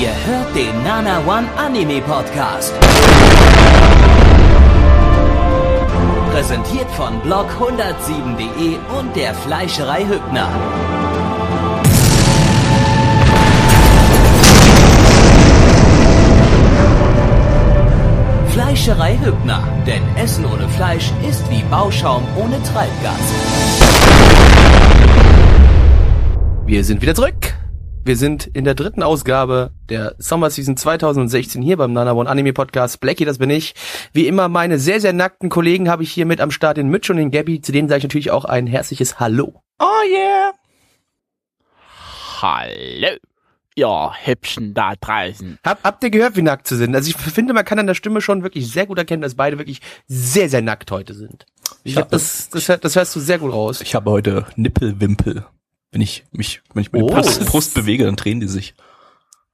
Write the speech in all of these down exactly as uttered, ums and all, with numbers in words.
Ihr hört den Nana One Anime Podcast. Präsentiert von blog hundertsieben punkt de und der Fleischerei Hübner. Fleischerei Hübner, denn Essen ohne Fleisch ist wie Bauschaum ohne Treibgas. Wir sind wieder zurück. Wir sind in der dritten Ausgabe der Summer Season zweitausendsechzehn hier beim Nana One Anime Podcast. Blackie, das bin ich. Wie immer, meine sehr, sehr nackten Kollegen habe ich hier mit am Start, den Mitch und den Gabby. Zu denen sage ich natürlich auch ein herzliches Hallo. Oh yeah! Hallo! Ja, Hübschen da draußen. Hab, habt ihr gehört, wie nackt sie sind? Also ich finde, man kann an der Stimme schon wirklich sehr gut erkennen, dass beide wirklich sehr, sehr nackt heute sind. Ich glaub, das, das, das hörst du sehr gut raus. Ich habe heute Nippelwimpel. Wenn ich mich, wenn ich meine oh, Brust, Brust bewege, dann drehen die sich.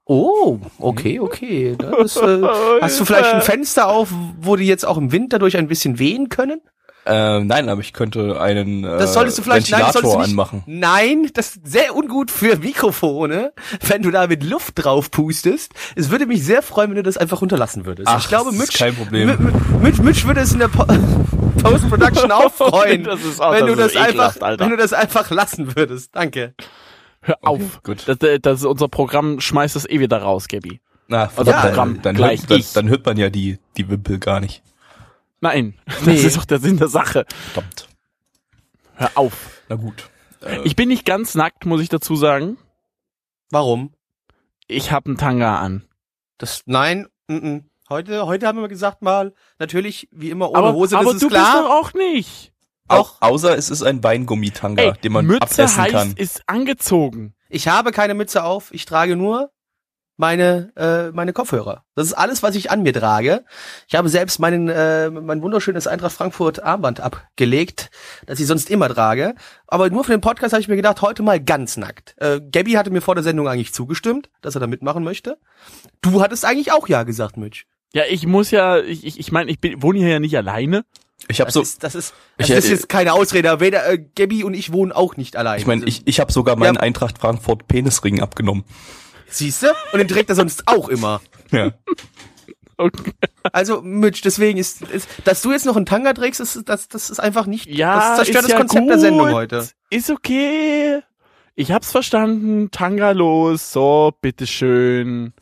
Oh, okay, okay. Das, äh, hast du vielleicht ein Fenster auf, wo die jetzt auch im Wind dadurch ein bisschen wehen können? Ähm, nein, aber ich könnte einen äh, das solltest du vielleicht, Ventilator nein, das solltest du nicht, anmachen. Nein, das ist sehr ungut für Mikrofone, wenn du da mit Luft drauf pustest. Es würde mich sehr freuen, wenn du das einfach runterlassen würdest. Ach, ich glaube, das Mitch, ist kein Problem. Mitch, Mitch würde es in der Po- Post-Production auffreuen, das ist auch, wenn, das du das einfach, lacht, wenn du das einfach lassen würdest. Danke. Hör auf. Okay, gut. Das, das ist unser Programm, schmeißt das eh wieder raus, Gabi. Na, also ja, Programm dann, dann, hört, dann, dann hört man ja die, die Wimpel gar nicht. Nein, das nee. ist doch der Sinn der Sache. Verdammt. Hör auf. Na gut. Äh, ich bin nicht ganz nackt, muss ich dazu sagen. Warum? Ich hab einen Tanga an. Das, nein, n-n. Heute, heute haben wir gesagt mal, natürlich, wie immer, ohne aber, Hose, das aber ist klar. Aber du bist doch auch nicht. Auch, auch außer es ist ein Weingummitanga, ey, den man Mütze absetzen heißt, kann. Mütze ist angezogen. Ich habe keine Mütze auf, ich trage nur meine äh, meine Kopfhörer. Das ist alles, was ich an mir trage. Ich habe selbst meinen äh, mein wunderschönes Eintracht Frankfurt Armband abgelegt, das ich sonst immer trage. Aber nur für den Podcast habe ich mir gedacht, heute mal ganz nackt. Äh, Gabby hatte mir vor der Sendung eigentlich zugestimmt, dass er da mitmachen möchte. Du hattest eigentlich auch ja gesagt, Mitch. Ja, ich muss ja, ich ich, ich meine, ich bin, wohne hier ja nicht alleine. Ich habe so, ist, das ist, also ich, das ist jetzt keine Ausrede. Weder äh, Gabby und ich wohnen auch nicht alleine. Ich meine, ich ich habe sogar meinen ja. Eintracht Frankfurt Penisring abgenommen. Siehst du? Und den trägt er sonst auch immer. Ja. Okay. Also, Mitch, deswegen ist, ist, dass du jetzt noch einen Tanga trägst, ist, das, das ist einfach nicht, ja, das zerstört das ja Konzept gut. der Sendung heute. Ist okay. Ich hab's verstanden. Tanga los. So, bitteschön.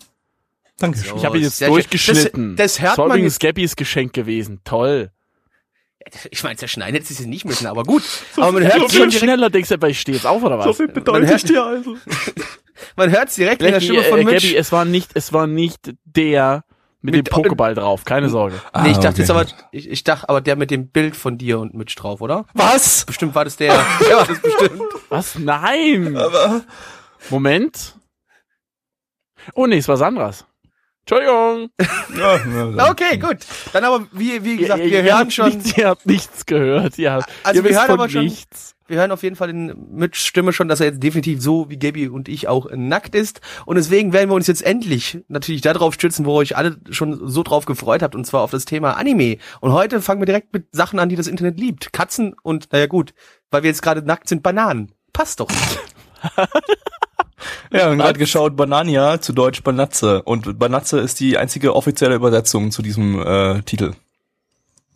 Dankeschön. So, ich habe ihn jetzt durchgeschnitten. Das, das hört man. Übrigens Gabbys Geschenk gewesen. Toll. Ich meine, zerschneidet sie sich nicht müssen, aber gut. So aber man hört so schon schneller, denkst du etwa, ich stehe jetzt auf, oder was? So viel bedeutet ich dir also. Man hört's direkt in der Stimme von äh, Mitch. Gabby, es war nicht, es war nicht der mit, mit dem Pokéball drauf, keine Sorge. Ah, nee, ich dachte okay. jetzt aber, ich, ich dachte aber der mit dem Bild von dir und Mitch drauf, oder? Was? Bestimmt war das der. Ja, war das bestimmt. Was? Nein! Aber. Moment. Oh nee, es war Sandras. Entschuldigung. Okay, gut. Dann aber, wie, wie gesagt, ihr, wir ihr hören schon. Nichts, ihr habt nichts gehört, ja. Also ihr wir hören aber schon. Nichts. Wir hören auf jeden Fall in Mitch Stimme schon, dass er jetzt definitiv so wie Gabby und ich auch nackt ist. Und deswegen werden wir uns jetzt endlich natürlich darauf stützen, wo ihr euch alle schon so drauf gefreut habt, und zwar auf das Thema Anime. Und heute fangen wir direkt mit Sachen an, die das Internet liebt. Katzen und, naja gut, weil wir jetzt gerade nackt sind, Bananen. Passt doch. Ja, wir haben gerade geschaut, Banania, zu Deutsch Banatze. Und Banatze ist die einzige offizielle Übersetzung zu diesem äh, Titel.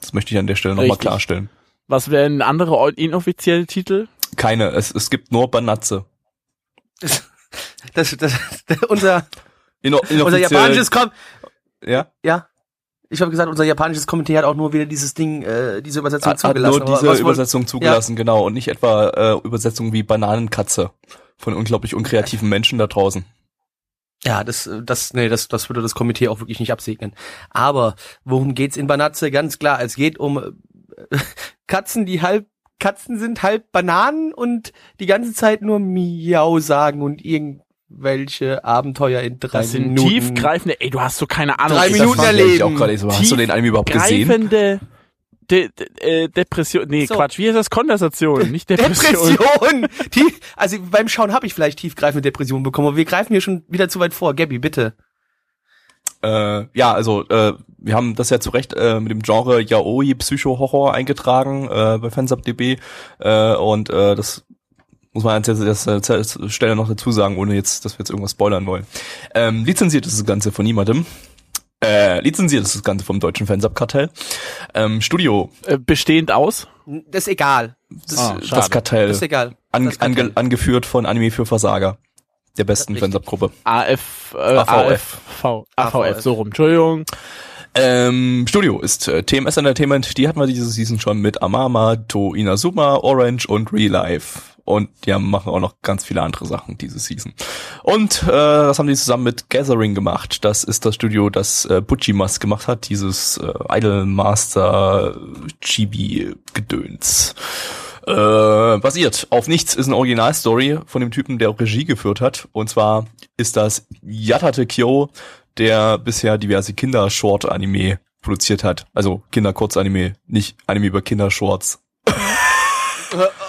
Das möchte ich an der Stelle nochmal klarstellen. Was wären andere inoffizielle Titel? Keine, es, es gibt nur Banatze. Das, das, das, das unser, Ino, unser japanisches Kom- Ja? Ja. Ich habe gesagt, unser japanisches Komitee hat auch nur wieder dieses Ding, äh, diese Übersetzung hat, zugelassen. Hat nur diese Übersetzung wollt? zugelassen, ja. Genau. Und nicht etwa äh, Übersetzungen wie Bananenkatze von unglaublich unkreativen Menschen da draußen. Ja, das, das, nee, das, das würde das Komitee auch wirklich nicht absegnen. Aber worum geht's in Banatze? Ganz klar, es geht um Katzen, die halb Katzen sind, halb Bananen und die ganze Zeit nur Miau sagen und irgendwelche Abenteuer in drei das sind Minuten. Tiefgreifende, ey, du hast so keine Ahnung. Drei Minuten erleben. Auch grad, so, hast du den Anime überhaupt gesehen? De, de, de, Depression, nee, so. Quatsch, wie ist das? Konversation, nicht Depression. Depression! Die, also beim Schauen habe ich vielleicht tiefgreifende Depressionen bekommen, aber wir greifen hier schon wieder zu weit vor. Gabby, bitte. Äh, ja, also äh, wir haben das ja zu Recht äh, mit dem Genre Yaoi Psycho-Horror eingetragen äh, bei FansubDB äh, und äh, das Muss man an der Stelle noch dazu sagen, ohne jetzt, dass wir jetzt irgendwas spoilern wollen. Ähm, lizenziert ist das Ganze von niemandem. Äh, lizenziert ist das Ganze vom deutschen Fansub-Kartell. Ähm, Studio. Äh, bestehend aus? Das ist egal. Das, ah, das Kartell. Das ist egal. An, das Kartell. Ange, angeführt von Anime für Versager. Der besten Fansub-Gruppe. A F, äh, A V F. A V F. A V F, so rum. Entschuldigung. Ähm, Studio ist äh, T M S Entertainment. Die hatten wir diese Season schon mit Amama, To Inazuma, Orange und Real Life. Und die haben, machen auch noch ganz viele andere Sachen diese Season. Und äh, das haben die zusammen mit Gathering gemacht. Das ist das Studio, das äh, Butchimas gemacht hat. Dieses äh, Idol Master Chibi-Gedöns. Äh, basiert auf nichts ist eine Originalstory von dem Typen, der auch Regie geführt hat. Und zwar ist das Yatate de Kyo, der bisher diverse Kinder-Short-Anime produziert hat. Also Kinder-Kurz-Anime, nicht Anime über Kinder-Shorts.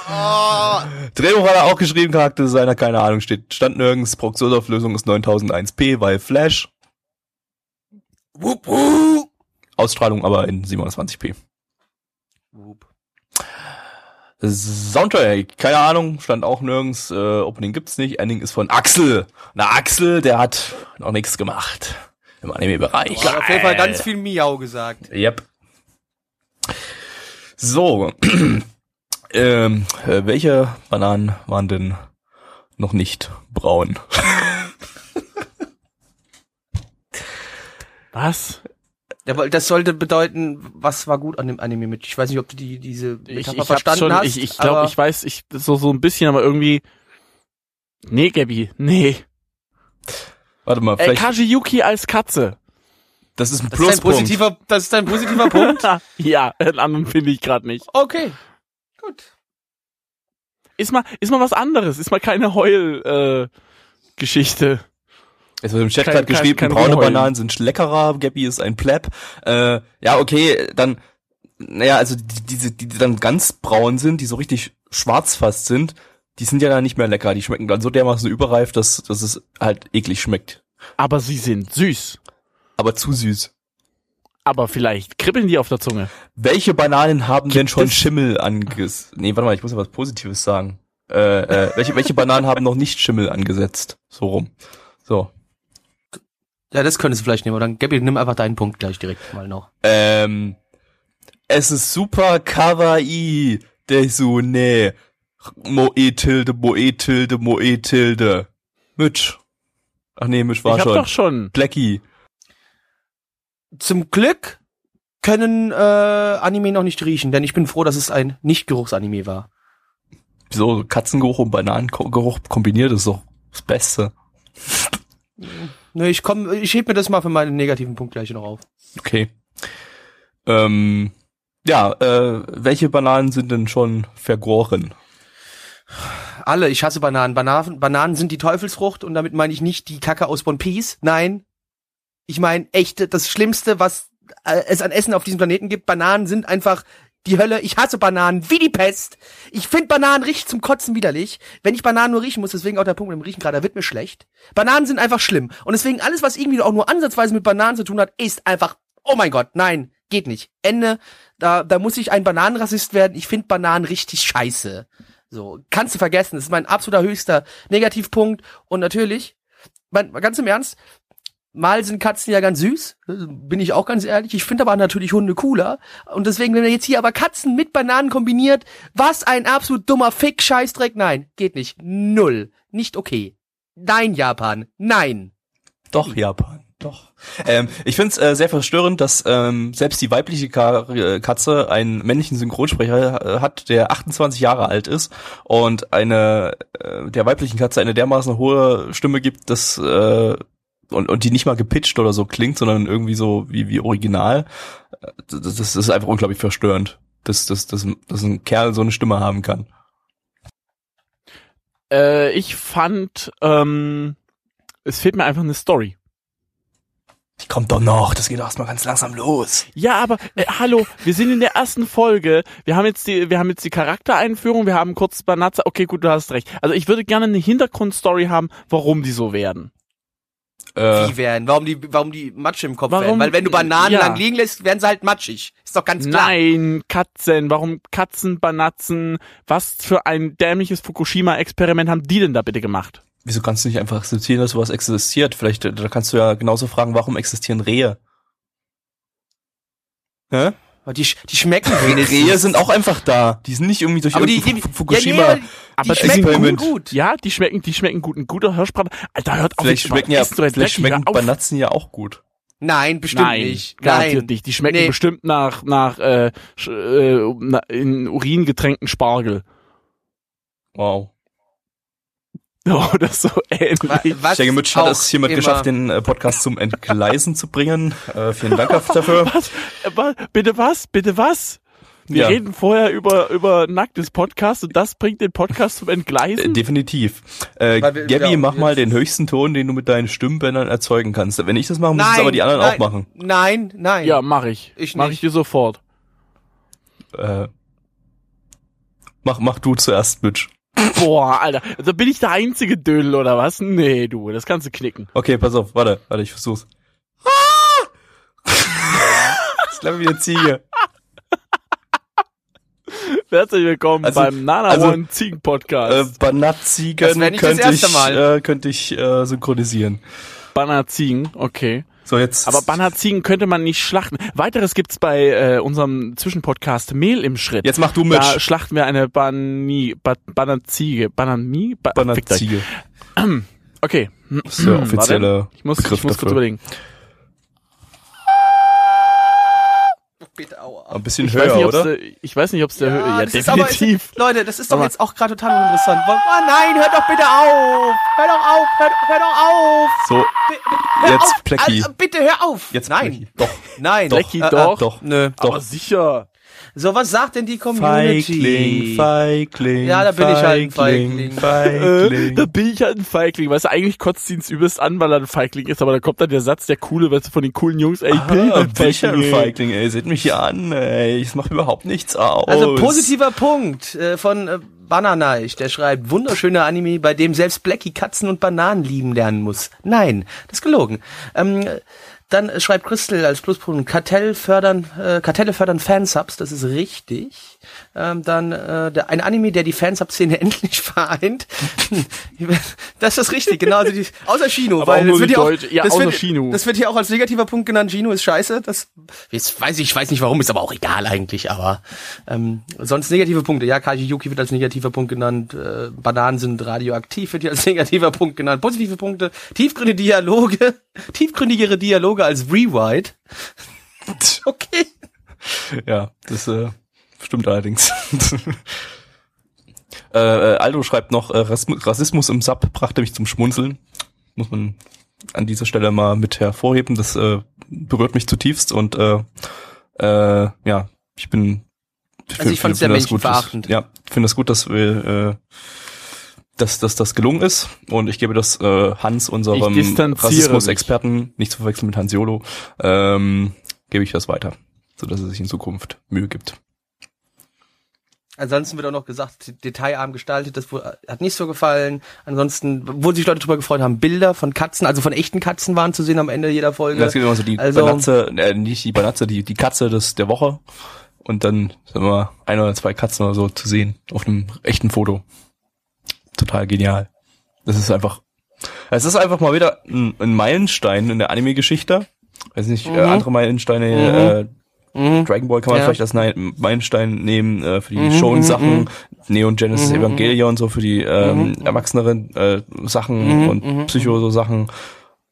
Oh. Drehbuch hat er auch geschrieben, Charakterdesigner, keine Ahnung, steht, stand nirgends, Produktionsauflösung ist neuntausend eins p, weil Flash. Wup, wup. Ausstrahlung aber in siebenhundertzwanzig p. Wup. Soundtrack, keine Ahnung, stand auch nirgends, äh, Opening gibt's nicht, Ending ist von Axel. Na, Axel, der hat noch nichts gemacht im Anime-Bereich. Oh, auf jeden Fall ganz viel Miau gesagt. Yep. So. Ähm, äh, welche Bananen waren denn noch nicht braun? Was? Ja, das sollte bedeuten, was war gut an dem Anime mit? Ich weiß nicht, ob du die, diese Metapher ich, ich verstanden schon, hast. Ich, ich glaube, ich weiß, ich, so, so ein bisschen, aber irgendwie, nee, Gabi, nee. Warte mal, vielleicht. Äh, Kajiyuki als Katze. Das ist ein Pluspunkt. Das ist ein positiver Punkt? Ja, einen anderen finde ich gerade nicht. Okay. Gut. Ist mal, ist mal was anderes. Ist mal keine Heul-Geschichte. Äh, es wird im Chat gerade geschrieben, kein, kein braune Rumheulen. Bananen sind leckerer, Gabby ist ein Pleb. Äh, ja, okay, dann, naja, also diese, die, die, die dann ganz braun sind, die so richtig schwarz fast sind, die sind ja dann nicht mehr lecker. Die schmecken dann so dermaßen überreif, dass, dass es halt eklig schmeckt. Aber sie sind süß. Aber zu süß. Aber vielleicht kribbeln die auf der Zunge. Welche Bananen haben Gibt denn schon Schimmel anges... Nee, warte mal, ich muss ja was Positives sagen. Äh, äh, welche, welche Bananen haben noch nicht Schimmel angesetzt? So rum. So. Ja, das könntest du vielleicht nehmen. Oder dann, Gabi, nimm einfach deinen Punkt gleich direkt mal noch. Ähm, es ist super kawaii desune moe-tilde, moe-tilde, moe-tilde. Mitch. Ach nee, Mitch war ich schon. Ich hab doch schon. Blackie. Zum Glück können äh, Anime noch nicht riechen, denn ich bin froh, dass es ein Nicht-Geruchsanime war. Wieso? Katzengeruch und Bananengeruch kombiniert ist doch das Beste. Ne, ich komm, ich heb mir das mal für meinen negativen Punkt gleich noch auf. Okay. Ähm, ja, äh, welche Bananen sind denn schon vergoren? Alle, ich hasse Bananen. Bananen, Bananen sind die Teufelsfrucht und damit meine ich nicht die Kacke aus One Piece, nein. Ich meine, echt, das Schlimmste, was es an Essen auf diesem Planeten gibt, Bananen sind einfach die Hölle. Ich hasse Bananen wie die Pest. Ich finde Bananen richtig zum Kotzen widerlich. Wenn ich Bananen nur riechen muss, deswegen auch der Punkt mit dem Riechen gerade, da wird mir schlecht. Bananen sind einfach schlimm. Und deswegen alles, was irgendwie auch nur ansatzweise mit Bananen zu tun hat, ist einfach, oh mein Gott, nein, geht nicht. Ende, da, da muss ich ein Bananenrassist werden. Ich finde Bananen richtig scheiße. So, kannst du vergessen. Das ist mein absoluter höchster Negativpunkt. Und natürlich, mein, ganz im Ernst, mal sind Katzen ja ganz süß, bin ich auch ganz ehrlich. Ich finde aber natürlich Hunde cooler. Und deswegen, wenn man jetzt hier aber Katzen mit Bananen kombiniert, was ein absolut dummer Fick-Scheißdreck. Nein, geht nicht. Null. Nicht okay. Nein, Japan. Nein. Doch, Japan. Doch. Ähm, ich finde es äh, sehr verstörend, dass ähm, selbst die weibliche Ka- Katze einen männlichen Synchronsprecher äh, hat, der achtundzwanzig Jahre alt ist und eine äh, der weiblichen Katze eine dermaßen hohe Stimme gibt, dass... Äh, Und, und die nicht mal gepitcht oder so klingt, sondern irgendwie so wie, wie original. Das, das ist einfach unglaublich verstörend, dass, dass, dass, dass ein Kerl so eine Stimme haben kann. Äh, ich fand, ähm, es fehlt mir einfach eine Story. Die kommt doch noch, das geht doch erstmal ganz langsam los. Ja, aber äh, hallo, wir sind in der ersten Folge. Wir haben jetzt die wir haben jetzt die Charaktereinführung, wir haben kurz Banatze. Okay, gut, du hast recht. Also ich würde gerne eine Hintergrundstory haben, warum die so werden. Äh, Wie werden? Warum die, warum die Matsche im Kopf warum, werden? Weil wenn du Bananen ja. lang liegen lässt, werden sie halt matschig. Ist doch ganz klar. Nein, Katzen. Warum Katzen, Banatzen? Was für ein dämliches Fukushima-Experiment haben die denn da bitte gemacht? Wieso kannst du nicht einfach akzeptieren, dass sowas existiert? Vielleicht, da kannst du ja genauso fragen, warum existieren Rehe? Hä? Die, die schmecken die Rehe sind auch einfach da. Die sind nicht irgendwie durch aber die, die, Fukushima. Ja, nee, aber die schmecken gut. Ja, die schmecken, die schmecken gut. Ein guter Hirschbraten. Alter, hört auf. Vielleicht schmecken, ja, vielleicht schmecken Banatzen ja auch gut. Nein, bestimmt Nein, nicht. Nein, nicht. Die schmecken nee. bestimmt nach, nach, äh, in Urin getränkten Spargel. Wow. Oder so ähnlich. Was ich denke, Mitch hat es hiermit immer. geschafft, den Podcast zum Entgleisen zu bringen. Äh, vielen Dank dafür. Was? Bitte was? Bitte was? Wir ja. reden vorher über über nacktes Podcast und das bringt den Podcast zum Entgleisen? Äh, definitiv. Äh, wir, Gabi, ja, mach jetzt. mal den höchsten Ton, den du mit deinen Stimmbändern erzeugen kannst. Wenn ich das mache, muss es aber die anderen nein, auch machen. Nein, nein. Ja, mach ich. ich mach nicht. ich dir sofort. Äh, mach, mach du zuerst, Mitch. Boah, Alter, also bin ich der einzige Dödel oder was? Nee, du, das kannst du knicken. Okay, pass auf, warte, warte, ich versuch's. Ah! Das klang wie eine Ziege. Herzlich willkommen also, beim Nana also, One Ziegen Podcast. Äh, Banatziegen könnte, äh, könnte ich äh, synchronisieren. Banatziegen, okay. So jetzt. Aber Banatziegen könnte man nicht schlachten. Weiteres gibt's bei äh, unserem Zwischenpodcast Mehl im Schritt. Jetzt mach du mit. Da schlachten wir eine Bani, ba, Banatziege, Banani, ba, Banatziege. Okay. Das ist der offizielle ich muss, Begriff ich muss dafür. kurz überlegen. Bitte, aua. Ein bisschen ich höher, nicht, oder? Der, ich weiß nicht, ob's der ja, Höhe. Ja, definitiv. Ist, Leute, das ist doch aber jetzt auch gerade total interessant. Oh nein, hört doch bitte auf! Hör doch auf! Hör, hör doch auf! So, hör jetzt auf. Plecki. Also, bitte hör auf! Jetzt nein, Plecki. doch, nein, Plecki, doch, doch, äh, äh, doch. Nö, doch. Aber sicher. So, was sagt denn die Community? Feigling, Feigling, ja, da bin Feigling, ich halt ein Feigling. Feigling. Da bin ich halt ein Feigling. Weißt du, eigentlich kotzt ihn übelst an, weil er ein Feigling ist, aber da kommt dann der Satz, der coole, weißt du, von den coolen Jungs, ey, ah, bin ich bin ja ein Feigling, ey, seht mich hier an, ey, ich mach überhaupt nichts aus. Also, positiver Punkt äh, von äh, Bananaich, der schreibt, wunderschöner Anime, bei dem selbst Blackie Katzen und Bananen lieben lernen muss. Nein, das ist gelogen. Ähm... Dann schreibt Crystal als Pluspunkt, Kartell fördern, äh, Kartelle fördern Fansubs, das ist richtig. Ähm, dann äh, der, ein Anime, der die Fansub-Szene endlich vereint. Das ist richtig, genau. Also die, außer Shino. Aber weil auch nur wird hier auch, ja, das, außer wird, Shino. Das wird hier auch als negativer Punkt genannt, Shino ist scheiße. Das jetzt weiß ich, ich weiß nicht warum, ist aber auch egal eigentlich. Aber ähm, sonst negative Punkte. Ja, Kajiyuki wird als negativer Punkt genannt. Äh, Bananen sind radioaktiv, wird hier als negativer Punkt genannt. Positive Punkte, tiefgründige Dialoge, tiefgründigere Dialoge als Rewrite. Okay. Ja, das äh, stimmt allerdings. äh, Aldo schreibt noch, äh, Rassismus im Sub brachte mich zum Schmunzeln. Muss man an dieser Stelle mal mit hervorheben. Das äh, berührt mich zutiefst und äh, äh, ja, ich bin ich also ich fand es sehr menschenverachtend. Ja, finde das gut, dass wir äh, dass, dass das gelungen ist und ich gebe das äh, Hans, unserem Rassismus-Experten, nicht zu verwechseln mit Hans Jolo, ähm, gebe ich das weiter, sodass er sich in Zukunft Mühe gibt. Ansonsten wird auch noch gesagt, detailarm gestaltet, das hat nicht so gefallen. Ansonsten, wo sich Leute drüber gefreut haben, Bilder von Katzen, also von echten Katzen waren zu sehen am Ende jeder Folge. Das geht immer so die also, Banatze, äh, nicht die Banatze, die, die Katze des, der Woche und dann sagen wir mal, ein oder zwei Katzen oder so zu sehen auf einem echten Foto. Total genial. Das ist einfach, es ist einfach mal wieder ein, ein Meilenstein in der Anime-Geschichte. Weiß nicht, mhm. äh, andere Meilensteine, mhm. Äh, mhm. Dragon Ball kann man ja. vielleicht als Meilenstein nehmen, äh, für die mhm. Shonen-Sachen, mhm. Neon Genesis mhm. Evangelion, so für die ähm, mhm. erwachseneren äh, Sachen mhm. und mhm. Psycho-Sachen.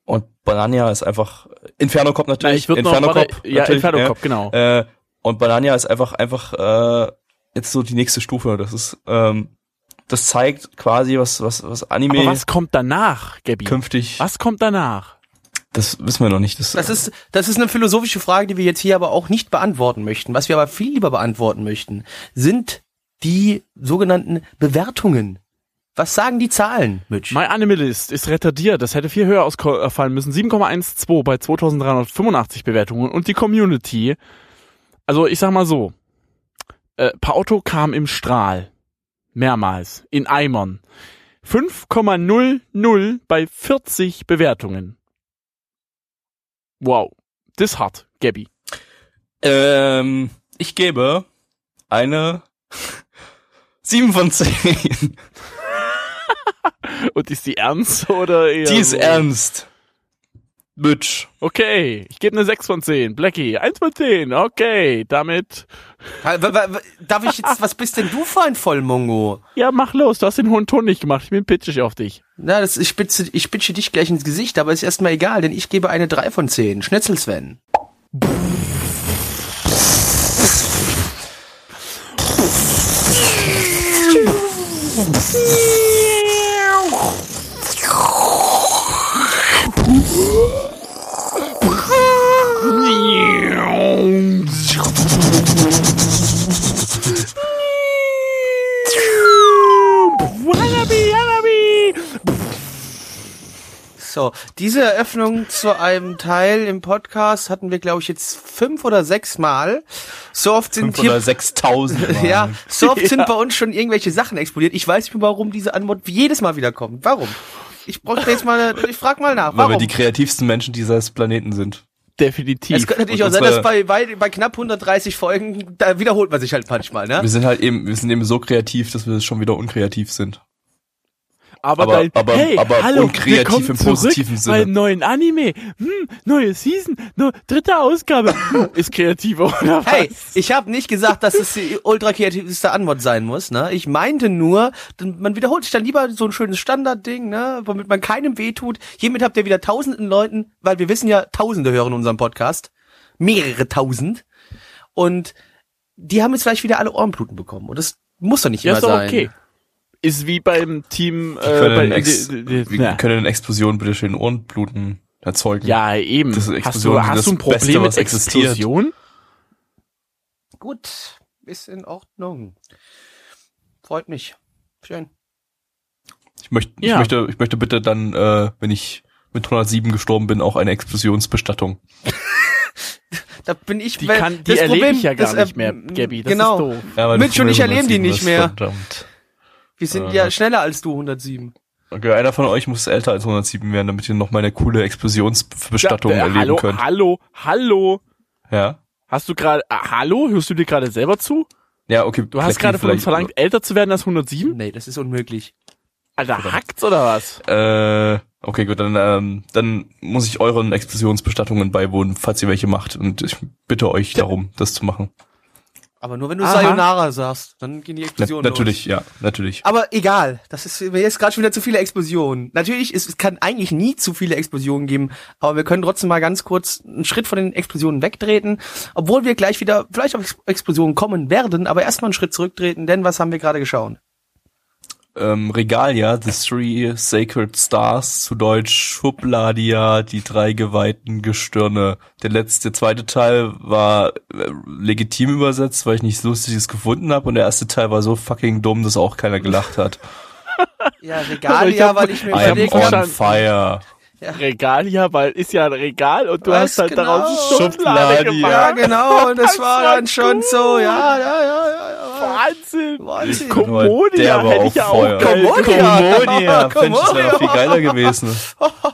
Und Banania ist einfach, Inferno-Cop natürlich, ja, Inferno-Cop. Ja, Inferno-Cop, genau. Äh, und Banania ist einfach, einfach, äh, jetzt so die nächste Stufe. Das ist, ähm, das zeigt quasi, was was was Anime... Aber was kommt danach, Gabi? Künftig... Was kommt danach? Das wissen wir noch nicht. Das, das ist das ist eine philosophische Frage, die wir jetzt hier aber auch nicht beantworten möchten. Was wir aber viel lieber beantworten möchten, sind die sogenannten Bewertungen. Was sagen die Zahlen, Mitch? My Anime List ist retardiert. Das hätte viel höher ausfallen müssen. sieben Komma zwölf bei zweitausenddreihundertfünfundachtzig Bewertungen. Und die Community... Also ich sag mal so. Äh, Paoto kam im Strahl. Mehrmals. In Eimern. fünf Komma null null bei vierzig Bewertungen. Wow, das hart, Gabi. Ähm, ich gebe eine sieben von zehn. Und ist die ernst oder eher? Die ist so ernst. Bitch. Okay, ich gebe eine sechs von zehn. Blackie, eins von zehn. Okay, damit. Darf ich jetzt, was bist denn du für ein Vollmongo? Ja, mach los, du hast den hohen Ton nicht gemacht. Ich bin pitschig auf dich. Na, das, ich, pitche, ich pitche dich gleich ins Gesicht, aber ist erstmal egal, denn ich gebe eine drei von zehn. Schnitzel Sven. So, diese Eröffnung zu einem Teil im Podcast hatten wir, glaube ich, jetzt fünf oder sechs Mal. So oft sind fünf oder sechstausend Mal. Ja, so oft ja. sind bei uns schon irgendwelche Sachen explodiert. Ich weiß nicht mehr, warum diese Antwort jedes Mal wieder kommt. Warum? Ich brauche jetzt mal, ich frage mal nach. Warum? Weil wir die kreativsten Menschen dieses Planeten sind. Definitiv. Es könnte natürlich auch sein, dass bei, bei, bei knapp hundertdreißig Folgen, da wiederholt man sich halt manchmal, ne? Wir sind halt eben, wir sind eben so kreativ, dass wir schon wieder unkreativ sind. Aber, aber, dein, aber, hey, aber hallo, unkreativ im positiven Sinne. Beim neuen Anime, hm, neue Season, no, dritte Ausgabe, ist kreativer, oder was? Hey, ich habe nicht gesagt, dass es die ultra kreativste Antwort sein muss, ne? Ich meinte nur, man wiederholt sich dann lieber so ein schönes Standardding, ne? Womit man keinem wehtut. Hiermit habt ihr wieder tausenden Leuten, weil wir wissen ja, tausende hören unseren Podcast. Mehrere tausend. Und die haben jetzt vielleicht wieder alle Ohrenbluten bekommen. Und das muss doch nicht immer sein. Ja, ist doch okay. Ist wie beim Team. Äh, können bei, Ex- die, die, die, wie ja. können Explosionen bitte schön Ohrenbluten erzeugen? Ja, eben. Das ist Explosion, hast du, hast das du ein Problem Beste, mit Explosion? Gut, ist in Ordnung. Freut mich. Schön. Ich möchte, ja. ich möchte, ich möchte bitte dann, äh, wenn ich mit hundertsieben gestorben bin, auch eine Explosionsbestattung. Da bin ich, die kann, die das erlebe Problem, ich ja gar das, nicht mehr, Gabi. Das genau. ist doof. Ja, Mitch und ich erleben die nicht mehr. Verdammt. Wir sind äh. ja schneller als du, hundertsieben. Okay, einer von euch muss älter als hundertsieben werden, damit ihr noch mal eine coole Explosionsbestattung ja, äh, erleben hallo, könnt. Hallo, hallo, hallo. Ja? Hast du gerade, ah, hallo? Hörst du dir gerade selber zu? Ja, okay. Du hast gerade von uns verlangt, oder? Älter zu werden als hundertsieben? Nee, das ist unmöglich. Alter, oder? Hackt's oder was? Äh, okay, gut, dann, ähm, dann muss ich euren Explosionsbestattungen beiwohnen, falls ihr welche macht. Und ich bitte euch darum, das zu machen. Aber nur wenn du Aha. Sayonara sagst, dann gehen die Explosionen Na, natürlich, los. Natürlich, ja, natürlich. Aber egal, das ist jetzt gerade schon wieder zu viele Explosionen. Natürlich, es, es kann eigentlich nie zu viele Explosionen geben, aber wir können trotzdem mal ganz kurz einen Schritt von den Explosionen wegtreten, obwohl wir gleich wieder vielleicht auf Explosionen kommen werden, aber erstmal einen Schritt zurücktreten, denn was haben wir gerade geschaut? Ähm, Regalia, The Three Sacred Stars, zu Deutsch Hubladia, die drei geweihten Gestirne. Der letzte, der zweite Teil war äh, legitim übersetzt, weil ich nichts Lustiges gefunden habe, und der erste Teil war so fucking dumm, dass auch keiner gelacht hat. Ja, Regalia, ich weil ich mir überlegt habe. I am on fire. Ja. Regalia, weil ist ja ein Regal und du Was, hast halt genau. daraus Schublade gemacht. Ja, genau, und das, das war dann schon gut. so, ja, ja, ja, ja. Wahnsinn. Wahnsinn. Kommodia hätte ich ja auch. Kommodia, Kommodia, finde ich, das wäre viel geiler gewesen.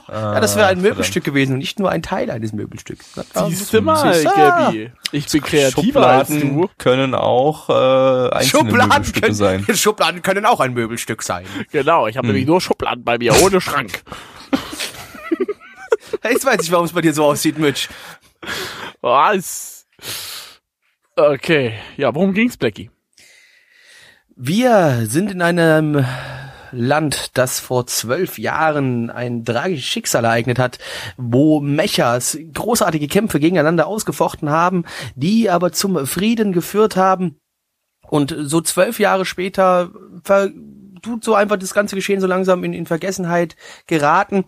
Ja, das wäre ein Möbelstück gewesen und nicht nur ein Teil eines Möbelstücks. Siehst du mal, Gabi. Ich bin kreativer als du. Können auch äh, einzelne Möbelstücke können, sein. Schubladen können auch ein Möbelstück sein. Genau, ich habe hm. nämlich nur Schubladen bei mir, ohne Schrank. Jetzt weiß ich, warum es bei dir so aussieht, Mitch. Was? Okay. Ja, worum ging's, Blackie? Wir sind in einem Land, das vor zwölf Jahren ein tragisches Schicksal ereignet hat, wo Mechas großartige Kämpfe gegeneinander ausgefochten haben, die aber zum Frieden geführt haben. Und so zwölf Jahre später ver- tut so einfach das ganze Geschehen so langsam in, in Vergessenheit geraten.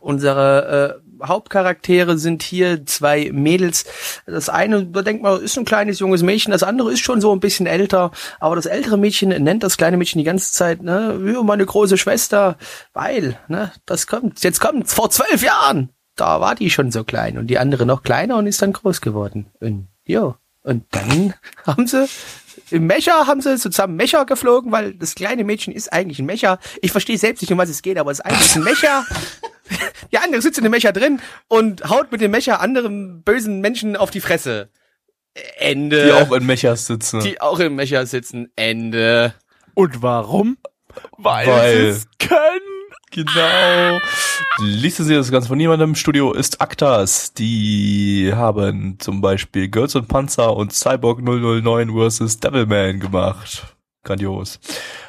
Unsere äh, Hauptcharaktere sind hier zwei Mädels. Das eine, da denkt man, ist ein kleines junges Mädchen. Das andere ist schon so ein bisschen älter. Aber das ältere Mädchen nennt das kleine Mädchen die ganze Zeit, ne, wie meine große Schwester, weil, ne, das kommt, jetzt kommt's, vor zwölf Jahren. Da war die schon so klein und die andere noch kleiner und ist dann groß geworden. Und, jo, Und dann haben sie im Mecha, haben sie zusammen Mecha geflogen, weil das kleine Mädchen ist eigentlich ein Mecha. Ich verstehe selbst nicht, um was es geht, aber es ist eigentlich ein Mecha. Der andere sitzt in dem Mecha drin und haut mit dem Mecha anderen bösen Menschen auf die Fresse. Ende. Die auch in Mechas sitzen. Die auch in Mechas sitzen. Ende. Und warum? Weil, Weil sie es können. Genau. Liest Sie das Ganze von niemandem. Studio ist Actas. Die haben zum Beispiel Girls und Panzer und Cyborg null null neun versus. Devilman gemacht. Grandios.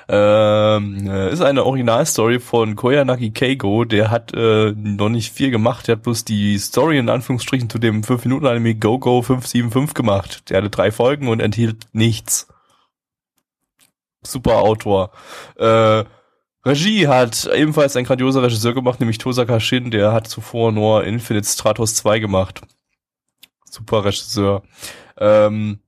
Ähm, ist eine Originalstory von Koyanagi Keigo. Der hat äh, noch nicht viel gemacht. Der hat bloß die Story in Anführungsstrichen zu dem fünf-Minuten-Anime Go-Go fünf sieben fünf gemacht. Der hatte drei Folgen und enthielt nichts. Super Autor. Äh, Regie hat ebenfalls ein grandioser Regisseur gemacht, nämlich Tosaka Shin, der hat zuvor nur Infinite Stratos zwei gemacht. Super Regisseur. Ähm,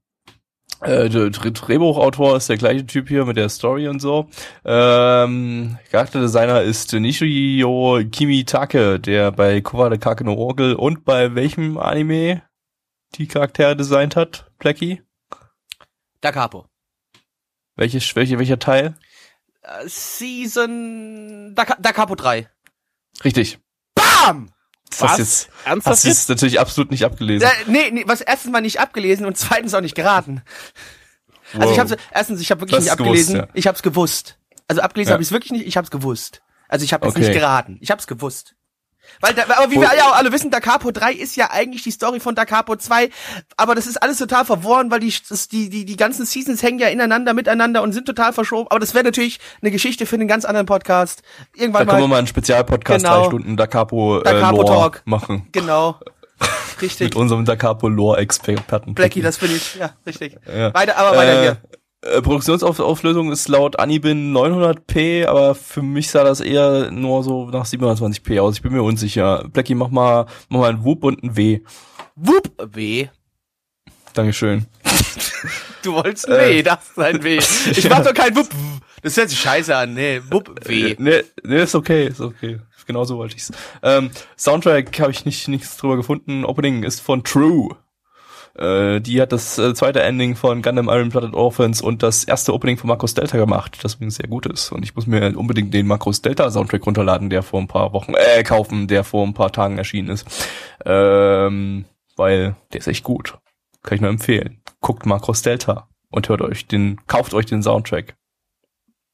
äh, der Drehbuchautor ist der gleiche Typ hier mit der Story und so. Ähm, Charakterdesigner ist Nishiyo Kimitake, der bei Kowade Kake no Orgel und bei welchem Anime die Charaktere designt hat, Blackie? Da Capo. Welches, welche, welcher Teil? Season... Da, da Capo drei. Richtig. BAM! Das was? Jetzt, ernsthaft hast du jetzt natürlich absolut nicht abgelesen. Da, nee, nee, was erstens mal nicht abgelesen und zweitens auch nicht geraten. Wow. Also ich hab's, erstens, ich habe wirklich das nicht abgelesen, gewusst, ja. Ich hab's gewusst. Also abgelesen ja. Habe ich's wirklich nicht, ich hab's gewusst. Also ich habe okay. Jetzt nicht geraten, ich hab's gewusst. Weil, da, aber wie oh. wir ja auch alle wissen, Da Capo drei ist ja eigentlich die Story von Da Capo zwei, aber das ist alles total verworren, weil die die die die ganzen Seasons hängen ja ineinander, miteinander und sind total verschoben, aber das wäre natürlich eine Geschichte für einen ganz anderen Podcast. Irgendwann da mal. Da können wir mal einen Spezialpodcast genau. drei Stunden Da Capo, Da Capo äh, Lore Talk machen. Genau. Richtig. Mit unserem Da Capo Lore Experten. Blackie, das bin ich. Ja, richtig. Ja. Weiter, aber äh, weiter hier. Produktionsauflösung ist laut Anibin neunhundert p, aber für mich sah das eher nur so nach siebenhundertzwanzig p aus. Ich bin mir unsicher. Blackie, mach mal, mach mal ein Wup und ein W. Wup, W. Dankeschön. Du wolltest ein W, äh, das ist ein W. Ich mach doch kein Wup. Das hört sich scheiße an. Nee, Wup, W. Nee, nee, ist okay, ist okay. Genau so wollte ich's. Ähm, Soundtrack habe ich nicht, nichts drüber gefunden. Opening ist von True. Die hat das zweite Ending von Gundam Iron Blooded Orphans und das erste Opening von Macros Delta gemacht, das übrigens sehr gut ist. Und ich muss mir unbedingt den Macros Delta Soundtrack runterladen, der vor ein paar Wochen, äh, kaufen, der vor ein paar Tagen erschienen ist. Ähm, weil der ist echt gut. Kann ich nur empfehlen. Guckt Macros Delta und hört euch den, kauft euch den Soundtrack.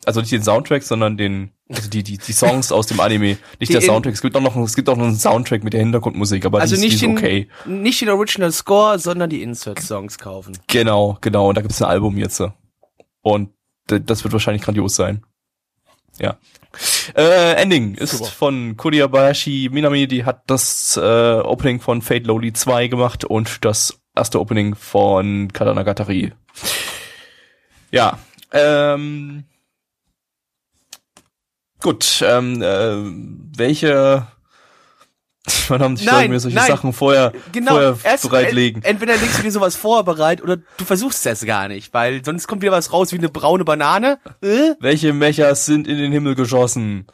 Also nicht den Soundtrack, sondern den, also die, die, die Songs aus dem Anime. Nicht die der Soundtrack. Es gibt auch noch, es gibt auch noch einen Soundtrack mit der Hintergrundmusik, aber also die, nicht die ist okay. Den, nicht den Original Score, sondern die Insert-Songs kaufen. Genau, genau. Und da gibt's ein Album jetzt. Und das wird wahrscheinlich grandios sein. Ja. Äh, Ending ist Super. Von Kuribayashi Minami. Die hat das äh, Opening von Fate Lowly zwei gemacht und das erste Opening von Katanagatari. Ja. Ähm... Gut, ähm, äh, welche, man haben sich nein, mir solche nein. Sachen vorher, genau, vorher erst, bereitlegen. Ent, entweder legst du dir sowas vorher bereit oder du versuchst es gar nicht, weil sonst kommt wieder was raus wie eine braune Banane. Äh? Welche Mechas sind in den Himmel geschossen?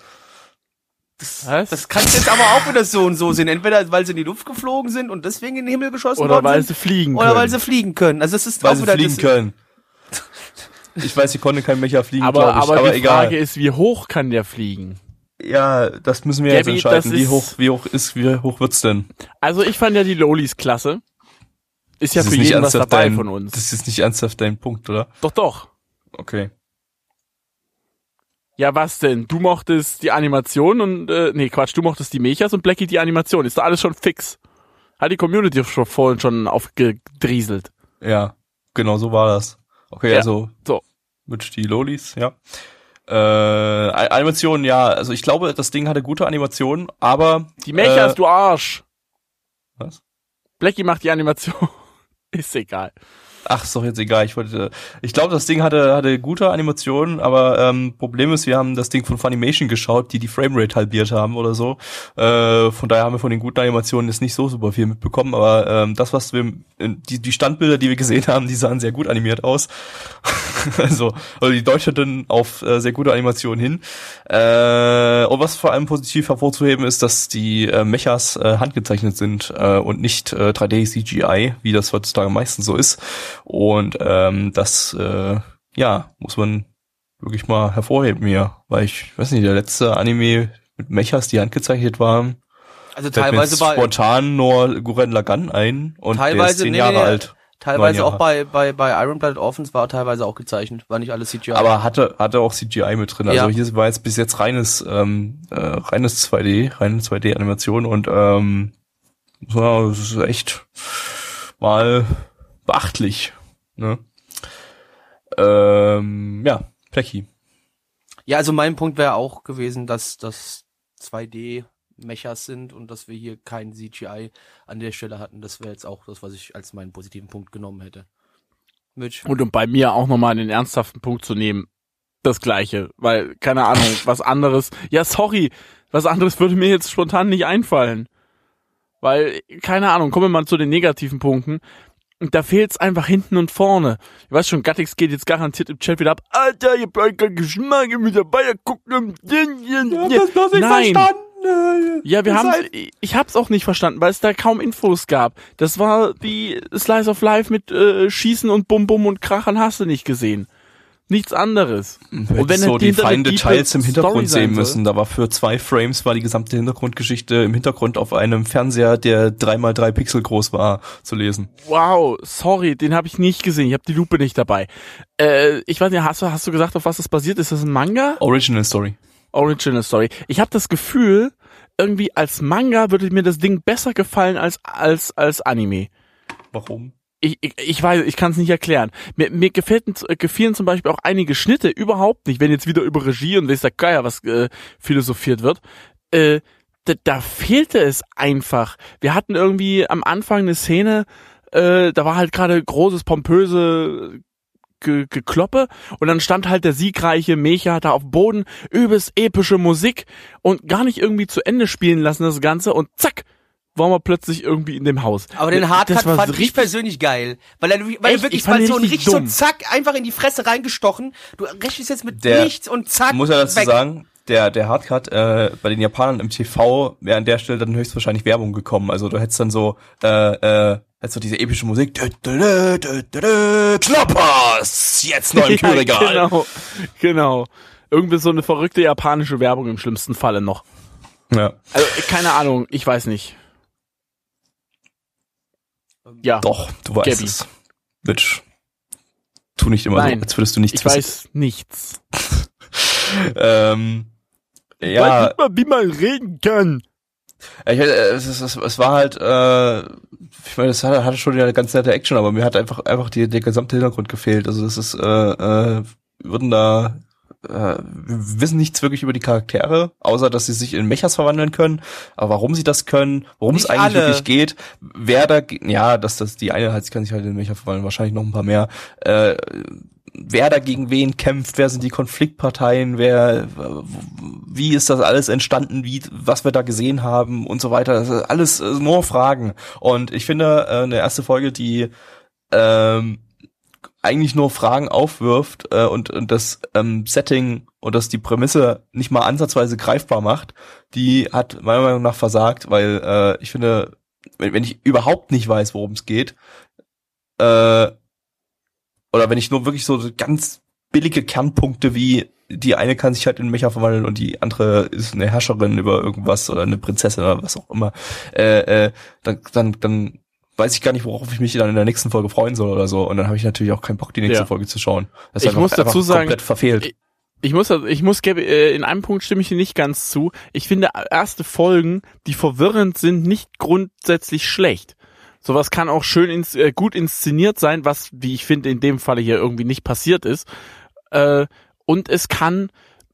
Das, das kannst du jetzt aber auch wieder so und so sehen. Entweder, weil sie in die Luft geflogen sind und deswegen in den Himmel geschossen oder worden sind. Oder weil sie fliegen können. Oder weil sie fliegen können. Also das ist weil auch sie wieder fliegen das, können. Ich weiß, sie konnte kein Mecha fliegen, glaube ich, aber, aber die egal. Frage ist, wie hoch kann der fliegen? Ja, das müssen wir der jetzt entscheiden. Wie hoch, wie hoch ist, wie hoch wird's denn? Also ich fand ja die Lolis klasse. Ist das ja für ist jeden was dabei dein, von uns. Das ist nicht ernsthaft dein Punkt, oder? Doch, doch. Okay. Ja, was denn? Du mochtest die Animation und, äh, nee, Quatsch, du mochtest die Mechas und Blackie die Animation. Ist da alles schon fix? Hat die Community schon vorhin schon aufgedrieselt. Ja, genau so war das. Okay, ja, also so. Mit die Lolis, ja. Äh, Animationen, ja, also ich glaube, das Ding hatte gute Animationen, aber... Die Mechas, äh, du Arsch! Was? Blackie macht die Animation. Ist egal. Ach, ist doch jetzt egal. Ich wollte, ich glaube, das Ding hatte hatte gute Animationen, aber ähm, Problem ist, wir haben das Ding von Funimation geschaut, die die Framerate halbiert haben oder so. Äh, von daher haben wir von den guten Animationen jetzt nicht so super viel mitbekommen, aber ähm, das, was wir, die die Standbilder, die wir gesehen haben, die sahen sehr gut animiert aus. also, also die deuteten auf äh, sehr gute Animationen hin. Äh, und was vor allem positiv hervorzuheben ist, dass die äh, Mechas äh, handgezeichnet sind äh, und nicht äh, drei D C G I, wie das heutzutage meistens so ist. Und ähm, das äh, ja muss man wirklich mal hervorheben hier, weil ich weiß nicht, der letzte Anime mit Mechas, die handgezeichnet waren, also teilweise war spontan nur Gurren Lagann ein und teilweise, der ist zehn nee, Jahre nee, alt. Teilweise auch bei bei bei Iron Blooded Orphans war teilweise auch gezeichnet, war nicht alles C G I. Aber hatte hatte auch C G I mit drin. Also ja. Hier war jetzt bis jetzt reines ähm, äh, reines zwei D, reine zwei D Animation und ähm, ja, das ist echt mal beachtlich, ne? Ähm, ja, Plecki. Ja, also mein Punkt wäre auch gewesen, dass das zwei D Mechas sind und dass wir hier kein C G I an der Stelle hatten. Das wäre jetzt auch das, was ich als meinen positiven Punkt genommen hätte. Mitch. Und um bei mir auch nochmal einen ernsthaften Punkt zu nehmen, das Gleiche, weil, keine Ahnung, was anderes, ja sorry, was anderes würde mir jetzt spontan nicht einfallen. Weil, keine Ahnung, kommen wir mal zu den negativen Punkten. Und da fehlt's einfach hinten und vorne. Ich weiß schon, Gattix geht jetzt garantiert im Chat wieder ab. Alter, ihr bleibt kein Geschmack, ihr müsst dabei gucken. Ja, das bloß nicht verstanden. Ja, wir haben, ich hab's auch nicht verstanden, weil es da kaum Infos gab. Das war wie Slice of Life mit äh, Schießen und Bum-Bum und Krachern, hast du nicht gesehen. Nichts anderes. Und wenn halt so die feinen Details im Hintergrund sehen müssen. Da war für zwei Frames war die gesamte Hintergrundgeschichte im Hintergrund auf einem Fernseher, der drei mal drei Pixel groß war, zu lesen. Wow, sorry, den habe ich nicht gesehen. Ich habe die Lupe nicht dabei. Äh, ich weiß nicht, hast du, hast du gesagt, auf was das basiert? Ist das ein Manga? Original Story. Original Story. Ich habe das Gefühl, irgendwie als Manga würde mir das Ding besser gefallen als als als Anime. Warum? Ich, ich, ich weiß, ich kann es nicht erklären. Mir, mir gefällt, gefielen zum Beispiel auch einige Schnitte überhaupt nicht, wenn jetzt wieder über Regie und weiß der Geier was äh, philosophiert wird. Äh, da, da fehlte es einfach. Wir hatten irgendwie am Anfang eine Szene, äh, da war halt gerade großes, pompöse Ge- Gekloppe und dann stand halt der siegreiche Mecha da auf dem Boden, übelst epische Musik und gar nicht irgendwie zu Ende spielen lassen das Ganze und zack, waren wir plötzlich irgendwie in dem Haus. Aber den Hardcut fand ich persönlich geil. Weil er, weil er wirklich mal so ein richtig so zack einfach in die Fresse reingestochen. Du rechnest jetzt mit der, nichts und zack. Muss er dazu weg. Sagen, der, der Hardcut, äh, bei den Japanern im T V wäre an der Stelle dann höchstwahrscheinlich Werbung gekommen. Also du hättest dann so, äh, äh, hättest du diese epische Musik. Knoppers! Jetzt neu im Kühlregal. Ja, genau, genau. Irgendwie so eine verrückte japanische Werbung im schlimmsten Falle noch. Ja. Also, keine Ahnung, ich weiß nicht. Ja. Doch, du weißt Gabi. Es. Bitch. Tu nicht immer Nein, so, als würdest du nichts ich wissen. Ich weiß nichts. ähm, ja. Weiß nicht, wie man reden kann. Ich, es, es, es war halt, äh, ich meine, es hatte schon eine ganz nette Action, aber mir hat einfach einfach die, der gesamte Hintergrund gefehlt. Also das ist, äh, äh, würden da, äh, wir wissen nichts wirklich über die Charaktere, außer dass sie sich in Mechas verwandeln können. Aber warum sie das können, worum es eigentlich alle. Wirklich geht, wer da, ja, dass das die eine halt, sie kann sich halt in Mecha verwandeln, wahrscheinlich noch ein paar mehr. Äh, wer da gegen wen kämpft, wer sind die Konfliktparteien, wer, wie ist das alles entstanden, wie, was wir da gesehen haben und so weiter. Das ist alles nur Fragen. Und ich finde, eine erste Folge, die ähm, eigentlich nur Fragen aufwirft äh, und, und das ähm, Setting und das die Prämisse nicht mal ansatzweise greifbar macht, die hat meiner Meinung nach versagt, weil äh, ich finde, wenn, wenn ich überhaupt nicht weiß, worum es geht, äh, oder wenn ich nur wirklich so ganz billige Kernpunkte wie, die eine kann sich halt in Mecha verwandeln und die andere ist eine Herrscherin über irgendwas oder eine Prinzessin oder was auch immer, äh, äh, dann, dann, dann weiß ich gar nicht, worauf ich mich dann in der nächsten Folge freuen soll oder so. Und dann habe ich natürlich auch keinen Bock, die nächste ja. Folge zu schauen. Das ist ich einfach, muss dazu einfach sagen, komplett verfehlt. Ich, ich muss, ich muss in einem Punkt stimme ich dir nicht ganz zu. Ich finde erste Folgen, die verwirrend sind, nicht grundsätzlich schlecht. Sowas kann auch schön ins, äh, gut inszeniert sein, was, wie ich finde, in dem Falle hier irgendwie nicht passiert ist. Äh, und es kann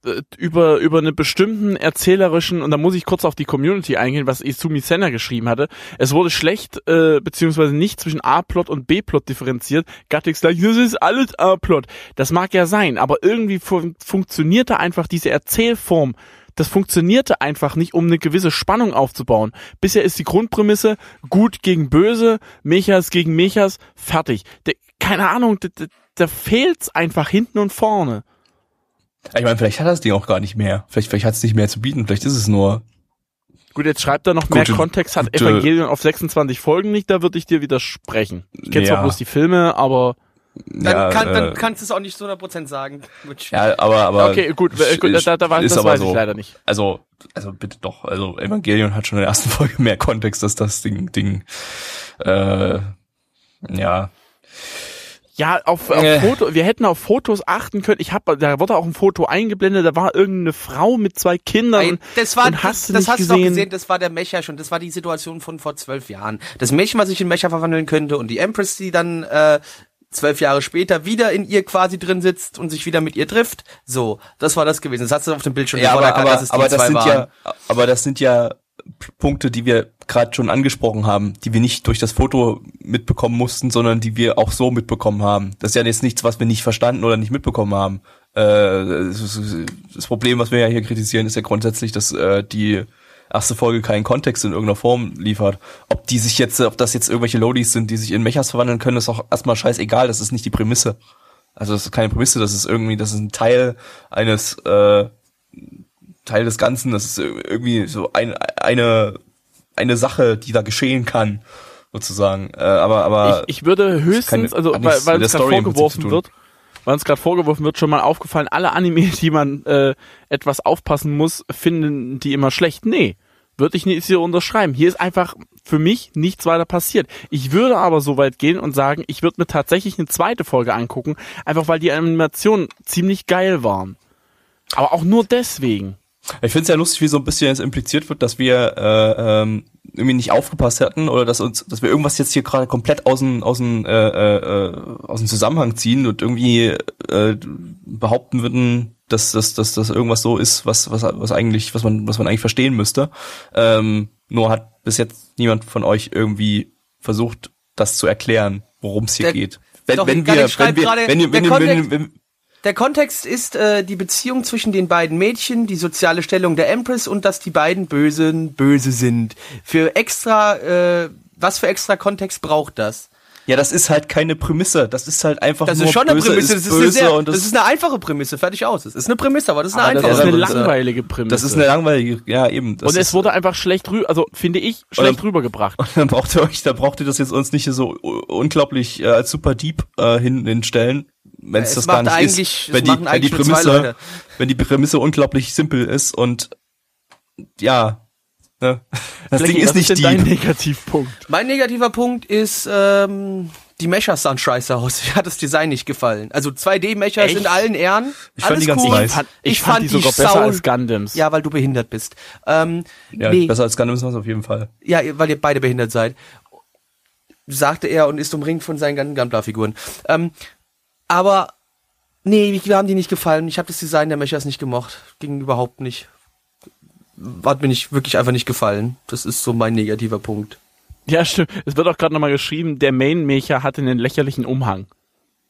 äh, über über einen bestimmten erzählerischen, und da muss ich kurz auf die Community eingehen, was Izumi Senna geschrieben hatte, es wurde schlecht, äh, beziehungsweise nicht zwischen A-Plot und B-Plot differenziert. Gattix sagt, das ist alles A-Plot. Das mag ja sein, aber irgendwie fun- funktionierte einfach diese Erzählform. Das funktionierte einfach nicht, um eine gewisse Spannung aufzubauen. Bisher ist die Grundprämisse gut gegen böse, Mechas gegen Mechas, fertig. De, keine Ahnung, da fehlt's einfach hinten und vorne. Ich meine, vielleicht hat das Ding auch gar nicht mehr. Vielleicht, vielleicht hat's nicht mehr zu bieten. Vielleicht ist es nur Gut, jetzt schreibt er noch, gute, mehr Kontext hat gute, Evangelion auf sechsundzwanzig Folgen nicht, da würde ich dir widersprechen. Ich kenne ja. zwar bloß die Filme, aber... Dann, ja, kann, dann äh, kannst du es auch nicht zu hundert Prozent sagen. Ja, aber... aber okay, gut, gut ist, da, da war, das weiß so, ich leider nicht. Also, also bitte doch, also Evangelion hat schon in der ersten Folge mehr Kontext als das Ding. Ding. Äh, ja... Ja, auf, auf äh. Foto, wir hätten auf Fotos achten können. Ich habe, da wurde auch ein Foto eingeblendet. Da war irgendeine Frau mit zwei Kindern. Ey, das war, und hast das, du das nicht hast gesehen? Du doch gesehen. Das war der Mecha schon. Das war die Situation von vor zwölf Jahren. Das Mädchen, was sich in Mecha verwandeln könnte, und die Empress, die dann äh, zwölf Jahre später wieder in ihr quasi drin sitzt und sich wieder mit ihr trifft. So, das war das gewesen. Das hast du auf dem Bild schon. Ja, aber, aber, das aber, das sind ja, aber das sind ja Punkte, die wir gerade schon angesprochen haben, die wir nicht durch das Foto mitbekommen mussten, sondern die wir auch so mitbekommen haben. Das ist ja jetzt nichts, was wir nicht verstanden oder nicht mitbekommen haben. Äh, das Problem, was wir ja hier kritisieren, ist ja grundsätzlich, dass äh, die erste Folge keinen Kontext in irgendeiner Form liefert. Ob die sich jetzt, ob das jetzt irgendwelche Lodies sind, die sich in Mechas verwandeln können, ist auch erstmal scheißegal. Das ist nicht die Prämisse. Also das ist keine Prämisse. Das ist irgendwie, das ist ein Teil eines äh, Teil des Ganzen, das ist irgendwie so ein, eine eine Sache, die da geschehen kann, sozusagen. Äh, aber aber ich, ich würde höchstens, keine, also weil, weil uns gerade vorgeworfen wird, weil uns gerade vorgeworfen wird, schon mal aufgefallen, alle Anime, die man äh, etwas aufpassen muss, finden die immer schlecht. Nee, würde ich nicht hier unterschreiben. Hier ist einfach für mich nichts weiter passiert. Ich würde aber so weit gehen und sagen, ich würde mir tatsächlich eine zweite Folge angucken, einfach weil die Animationen ziemlich geil waren. Aber auch nur deswegen. Ich finde es ja lustig, wie so ein bisschen jetzt impliziert wird, dass wir äh, ähm, irgendwie nicht aufgepasst hätten oder dass uns, dass wir irgendwas jetzt hier gerade komplett aus dem aus dem äh, äh, aus dem Zusammenhang ziehen und irgendwie äh, behaupten würden, dass dass dass das irgendwas so ist, was was was eigentlich was man was man eigentlich verstehen müsste. Ähm, nur hat bis jetzt niemand von euch irgendwie versucht, das zu erklären, worum es hier der, geht. Wenn, doch, wenn, wir, wenn wir wenn wir wenn wir wenn, wenn Der Kontext ist äh, die Beziehung zwischen den beiden Mädchen, die soziale Stellung der Empress und dass die beiden Bösen böse sind. Für extra, äh, was für extra Kontext braucht das? Ja, das ist halt keine Prämisse. Das ist halt einfach das nur ist schon eine Prämisse. Ist das, ist eine sehr, und das, das ist eine einfache Prämisse. Fertig aus. Das ist eine Prämisse, aber das ist eine einfache. Das ist eine langweilige Prämisse. Das ist eine langweilige, ja eben. Das und es wurde einfach schlecht rüber, also finde ich, schlecht dann, rübergebracht. Und dann braucht ihr euch, da braucht ihr das jetzt uns nicht so unglaublich äh, als super deep äh, hin, hinstellen, wenn es das gar nicht ist. Wenn die, wenn die Prämisse, wenn die Prämisse unglaublich simpel ist und ja. Ne? Das Ding ist nicht dein Negativpunkt. Mein negativer Punkt ist ähm, die Mechas sahen scheiße aus. Mir hat das Design nicht gefallen. Also zwei D-Mechas in allen Ehren. Ich fand die ganz cool. Ich fand, ich ich fand, fand die sogar besser Sau als Gundams. Ja, weil du behindert bist. Ähm, ja, nee. Besser als Gundams war es auf jeden Fall. Ja, weil ihr beide behindert seid. Sagte er und ist umringt von seinen Gundam-Figuren. Ähm, aber nee, wir haben die nicht gefallen. Ich habe das Design der Mechas nicht gemocht. Ging überhaupt nicht. Hat mir nicht, wirklich einfach nicht gefallen. Das ist so mein negativer Punkt. Ja, stimmt. Es wird auch gerade nochmal geschrieben, der Main-Mecha hatte einen lächerlichen Umhang.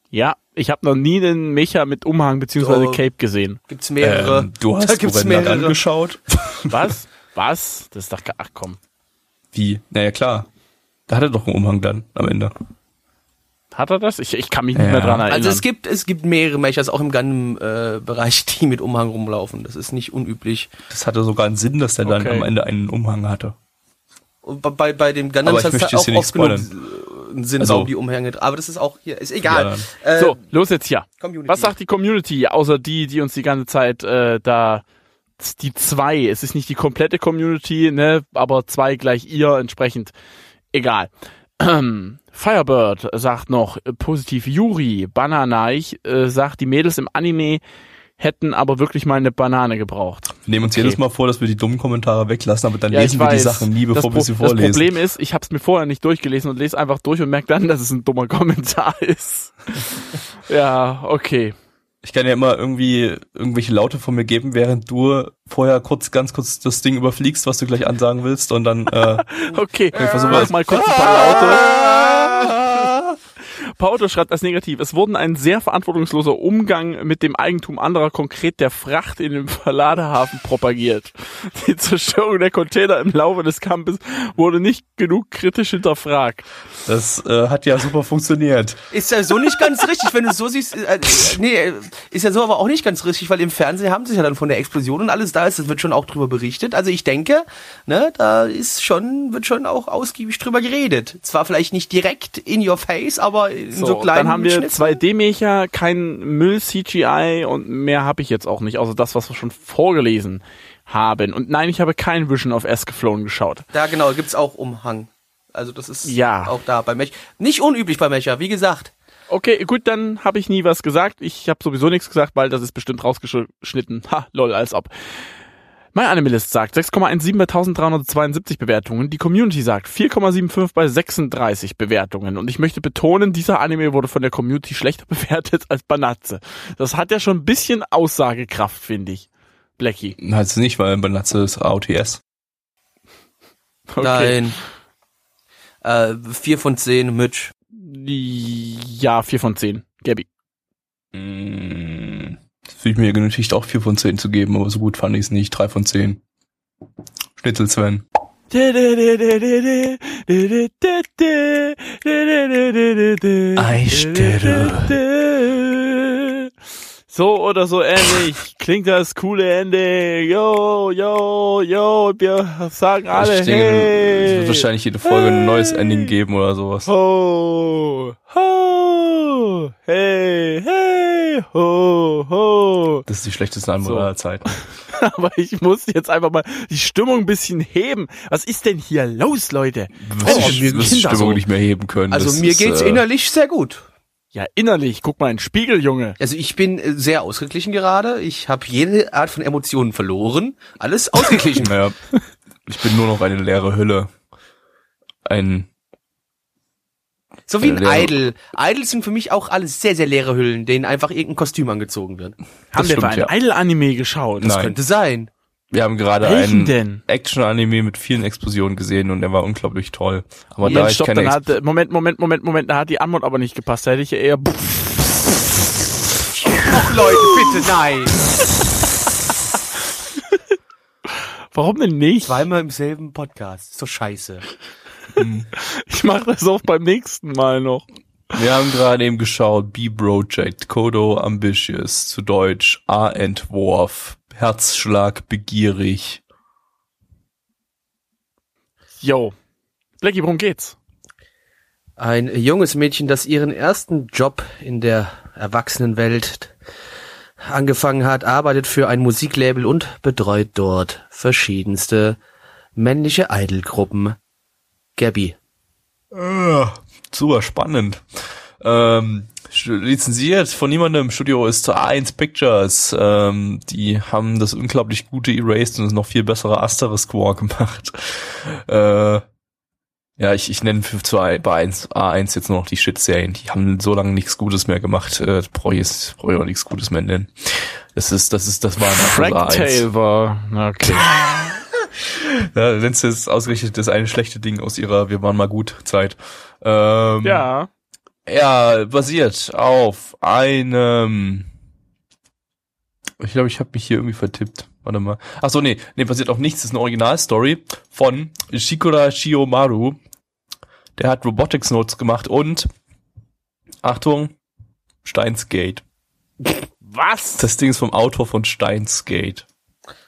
Ja, ich habe noch nie einen Mecha mit Umhang beziehungsweise so, Cape gesehen. Gibt's mehrere. Ähm, du hast gibt's mehrere angeschaut. Was? Was? Das ist doch, ach komm. Wie? Naja, klar. Da hat er doch einen Umhang dann am Ende. Hat er das? Ich, ich kann mich ja. nicht mehr dran erinnern. Also es gibt es gibt mehrere Mechas, auch im Gundam-Bereich, die mit Umhang rumlaufen. Das ist nicht unüblich. Das hatte sogar einen Sinn, dass der okay. dann am Ende einen Umhang hatte. Und bei, bei dem Gundam hat es auch oft genug einen Sinn, also, warum die Umhänge... Aber das ist auch hier... Ist egal. Ja. Äh, so, los jetzt hier. Community. Was sagt die Community, außer die, die uns die ganze Zeit äh, da... Die zwei, es ist nicht die komplette Community, ne, aber zwei gleich ihr entsprechend. Egal. Firebird sagt noch, äh, positiv Yuri, Bananaich, äh, sagt, die Mädels im Anime hätten aber wirklich mal eine Banane gebraucht. Wir nehmen uns okay. jedes Mal vor, dass wir die dummen Kommentare weglassen, aber dann ja, lesen wir weiß. die Sachen nie, bevor wir sie vorlesen. Das Problem ist, ich habe es mir vorher nicht durchgelesen und lese einfach durch und merke dann, dass es ein dummer Kommentar ist. Ja, okay. Ich kann ja immer irgendwie irgendwelche Laute von mir geben, während du vorher kurz, ganz kurz das Ding überfliegst, was du gleich ansagen willst, und dann äh, okay, ich versuche mal kurz ein paar Laute. Paoto schreibt als negativ: Es wurden ein sehr verantwortungsloser Umgang mit dem Eigentum anderer, konkret der Fracht in dem Verladehafen, propagiert. Die Zerstörung der Container im Laufe des Kampfes wurde nicht genug kritisch hinterfragt. Das äh, hat ja super funktioniert. Ist ja so nicht ganz richtig, wenn du es so siehst. Äh, nee, ist ja so aber auch nicht ganz richtig, weil im Fernsehen haben sie ja dann von der Explosion und alles da ist. Das wird schon auch drüber berichtet. Also ich denke, ne, da ist schon, wird schon auch ausgiebig drüber geredet. Zwar vielleicht nicht direkt in your face, aber in so, so kleinen dann haben wir zwei D-Mecher, kein Müll-C G I und mehr habe ich jetzt auch nicht, außer das, was wir schon vorgelesen haben. Und nein, ich habe kein Vision of Escaflowne geschaut. Da genau, gibt's auch Umhang. Also das ist ja auch da bei Mecher. Nicht unüblich bei Mecher, wie gesagt. Okay, gut, dann habe ich nie was gesagt. Ich habe sowieso nichts gesagt, weil das ist bestimmt rausgeschnitten. Ha, lol, als ob. My Anime List sagt sechs Komma eins sieben bei dreizehnhundertzweiundsiebzig Bewertungen. Die Community sagt vier Komma fünfundsiebzig bei sechsunddreißig Bewertungen. Und ich möchte betonen, dieser Anime wurde von der Community schlechter bewertet als Banatze. Das hat ja schon ein bisschen Aussagekraft, finde ich. Blackie. Hat's nicht, weil Banatze ist A O T S. Okay. Nein. Äh, vier von zehn, Mitch. Ja, vier von zehn. Gabi. Mm. Fühle ich mir genötigt, auch vier von zehn zu geben, aber so gut fand ich es nicht. drei von zehn. Schnitzel-Sven. Eistelle. So oder so ähnlich klingt das coole Ende. Yo, yo, yo. Wir sagen alle, ich denke, hey. Es wird wahrscheinlich jede Folge hey. Ein neues Ending geben oder sowas. Ho, ho, hey, hey. Ho, ho. Das ist die schlechteste Anmod aller Zeiten. Aber ich muss jetzt einfach mal die Stimmung ein bisschen heben. Was ist denn hier los, Leute? Wir oh, müssen die Stimmung so nicht mehr heben können. Also das mir ist, geht's äh, innerlich sehr gut. Ja, innerlich. Guck mal in den Spiegel, Junge. Also ich bin sehr ausgeglichen gerade. Ich habe jede Art von Emotionen verloren. Alles ausgeglichen. Ja. Ich bin nur noch eine leere Hülle. Ein... So wie ein Idol. Idols sind für mich auch alles sehr, sehr leere Hüllen, denen einfach irgendein Kostüm angezogen wird. Haben wir mal ein ja. Idol-Anime geschaut? Das Nein. könnte sein. Wir haben gerade Welchen einen denn? Action-Anime mit vielen Explosionen gesehen und der war unglaublich toll. Aber ja, da stopp, ich keine hat, Moment, Moment, Moment, Moment, da hat die Anmod aber nicht gepasst. Da hätte ich ja eher... Oh, Leute, bitte, nein! Warum denn nicht? Zweimal im selben Podcast. Ist doch scheiße. Ich mache das auch beim nächsten Mal noch. Wir haben gerade eben geschaut, B-Project, Kodo Ambitious, zu Deutsch, A-Entwurf, Herzschlag begierig. Yo. Blackie, worum geht's? Ein junges Mädchen, das ihren ersten Job in der Erwachsenenwelt angefangen hat, arbeitet für ein Musiklabel und betreut dort verschiedenste männliche Idolgruppen. Gabi. Äh, super spannend. Ähm, lizenziert von niemandem im Studio ist A eins Pictures. Ähm, die haben das unglaublich gute Erased und das noch viel bessere Asterisk-War gemacht. Äh, ja, ich, ich nenne für zwei, bei A eins jetzt nur noch die Shit-Serien. Die haben so lange nichts Gutes mehr gemacht. Äh, brauche ich brauche ich auch nichts Gutes mehr nennen. Das ist, das ist, das war Fractale war. Okay. Ja, nennst du es ausgerichtet, das eine schlechte Ding aus ihrer Wir waren mal gut Zeit. Ähm, ja. Ja, basiert auf einem... Ich glaube, ich habe mich hier irgendwie vertippt. Warte mal. Ach so, nee. Nee, basiert auf nichts. Das ist eine Originalstory von Shikura Shiomaru. Der hat Robotics Notes gemacht und... Achtung, Steinsgate. Was? Das Ding ist vom Autor von Steinsgate.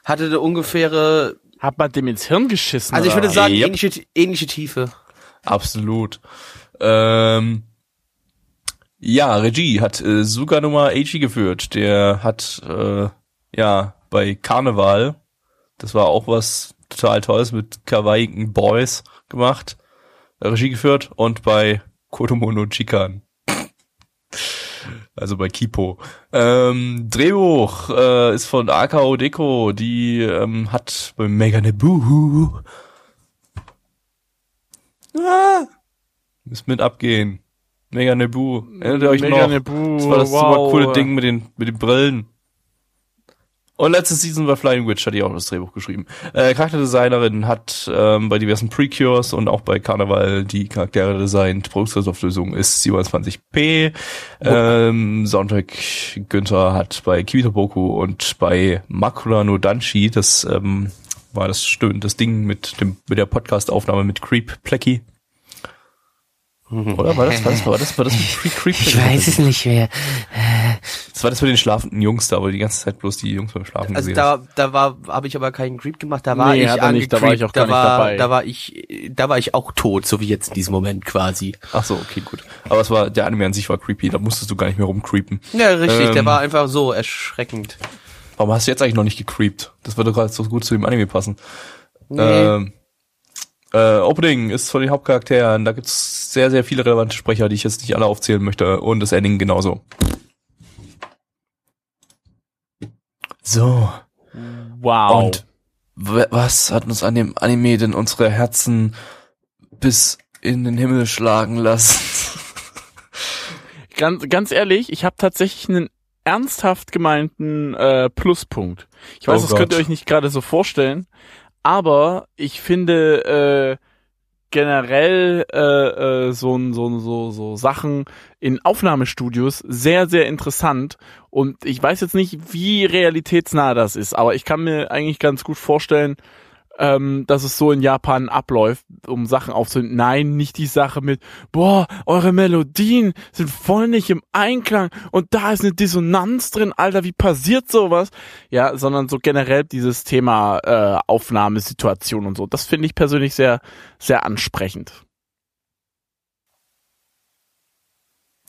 Hatte der ungefähre... Hat man dem ins Hirn geschissen? Also ich würde sagen, yep. ähnliche, ähnliche Tiefe. Absolut. Ähm, ja, Regie hat äh, Suganuma Eichi geführt. Der hat äh, ja bei Karneval, das war auch was total Tolles, mit kawaiigen Boys gemacht, Regie geführt und bei Kodomo no Chikan. Also bei Kipo. Ähm, Drehbuch äh, ist von A K O Deko. Die ähm, hat bei Meganebu. Ah, müsst mit abgehen. Meganebu. Erinnert ihr euch Meganebu, noch? Das war das wow. super coole Ding mit den mit den Brillen. Und letzte Season bei Flying Witch hat die auch das Drehbuch geschrieben. Äh, Charakterdesignerin hat ähm, bei diversen Precures und auch bei Karneval die Charaktere designt. Produktionslösung ist siebenundzwanzig p. Ähm, Soundtrack Günther hat bei Kibito Boku und bei Makura no Danshi, das ähm, war das stöhnende Ding mit dem mit der Podcast-Aufnahme mit Creep Plecky. Oder war das, war das, war das, war das mit Creep? Ich weiß es nicht mehr. Das war das mit den schlafenden Jungs da, wo die ganze Zeit bloß die Jungs beim Schlafen also gesehen Also da, da war, habe ich aber keinen Creep gemacht, da war nee, ich angecreept, da war ich auch gar da war, nicht dabei. Da war ich, da war ich auch tot, so wie jetzt in diesem Moment quasi. Ach so, okay, gut. Aber es war, der Anime an sich war creepy, da musstest du gar nicht mehr rumcreepen. Ja, richtig, ähm, der war einfach so erschreckend. Warum hast du jetzt eigentlich noch nicht gecreept? Das würde gerade so gut zu dem Anime passen. Nee. Ähm, Äh, Opening ist von den Hauptcharakteren, da gibt's sehr, sehr viele relevante Sprecher, die ich jetzt nicht alle aufzählen möchte, und das Ending genauso. So. Wow. Und w- was hat uns an dem Anime denn unsere Herzen bis in den Himmel schlagen lassen? ganz, ganz ehrlich, ich habe tatsächlich einen ernsthaft gemeinten äh, Pluspunkt. Ich weiß, oh das Gott. Könnt ihr euch nicht gerade so vorstellen. Aber ich finde äh, generell äh, äh, so, so, so, so Sachen in Aufnahmestudios sehr, sehr interessant. Und ich weiß jetzt nicht, wie realitätsnah das ist, aber ich kann mir eigentlich ganz gut vorstellen, ähm, dass es so in Japan abläuft, um Sachen aufzunehmen. Nein, nicht die Sache mit, boah, eure Melodien sind voll nicht im Einklang und da ist eine Dissonanz drin, Alter, wie passiert sowas? Ja, sondern so generell dieses Thema äh, Aufnahmesituation und so. Das finde ich persönlich sehr, sehr ansprechend.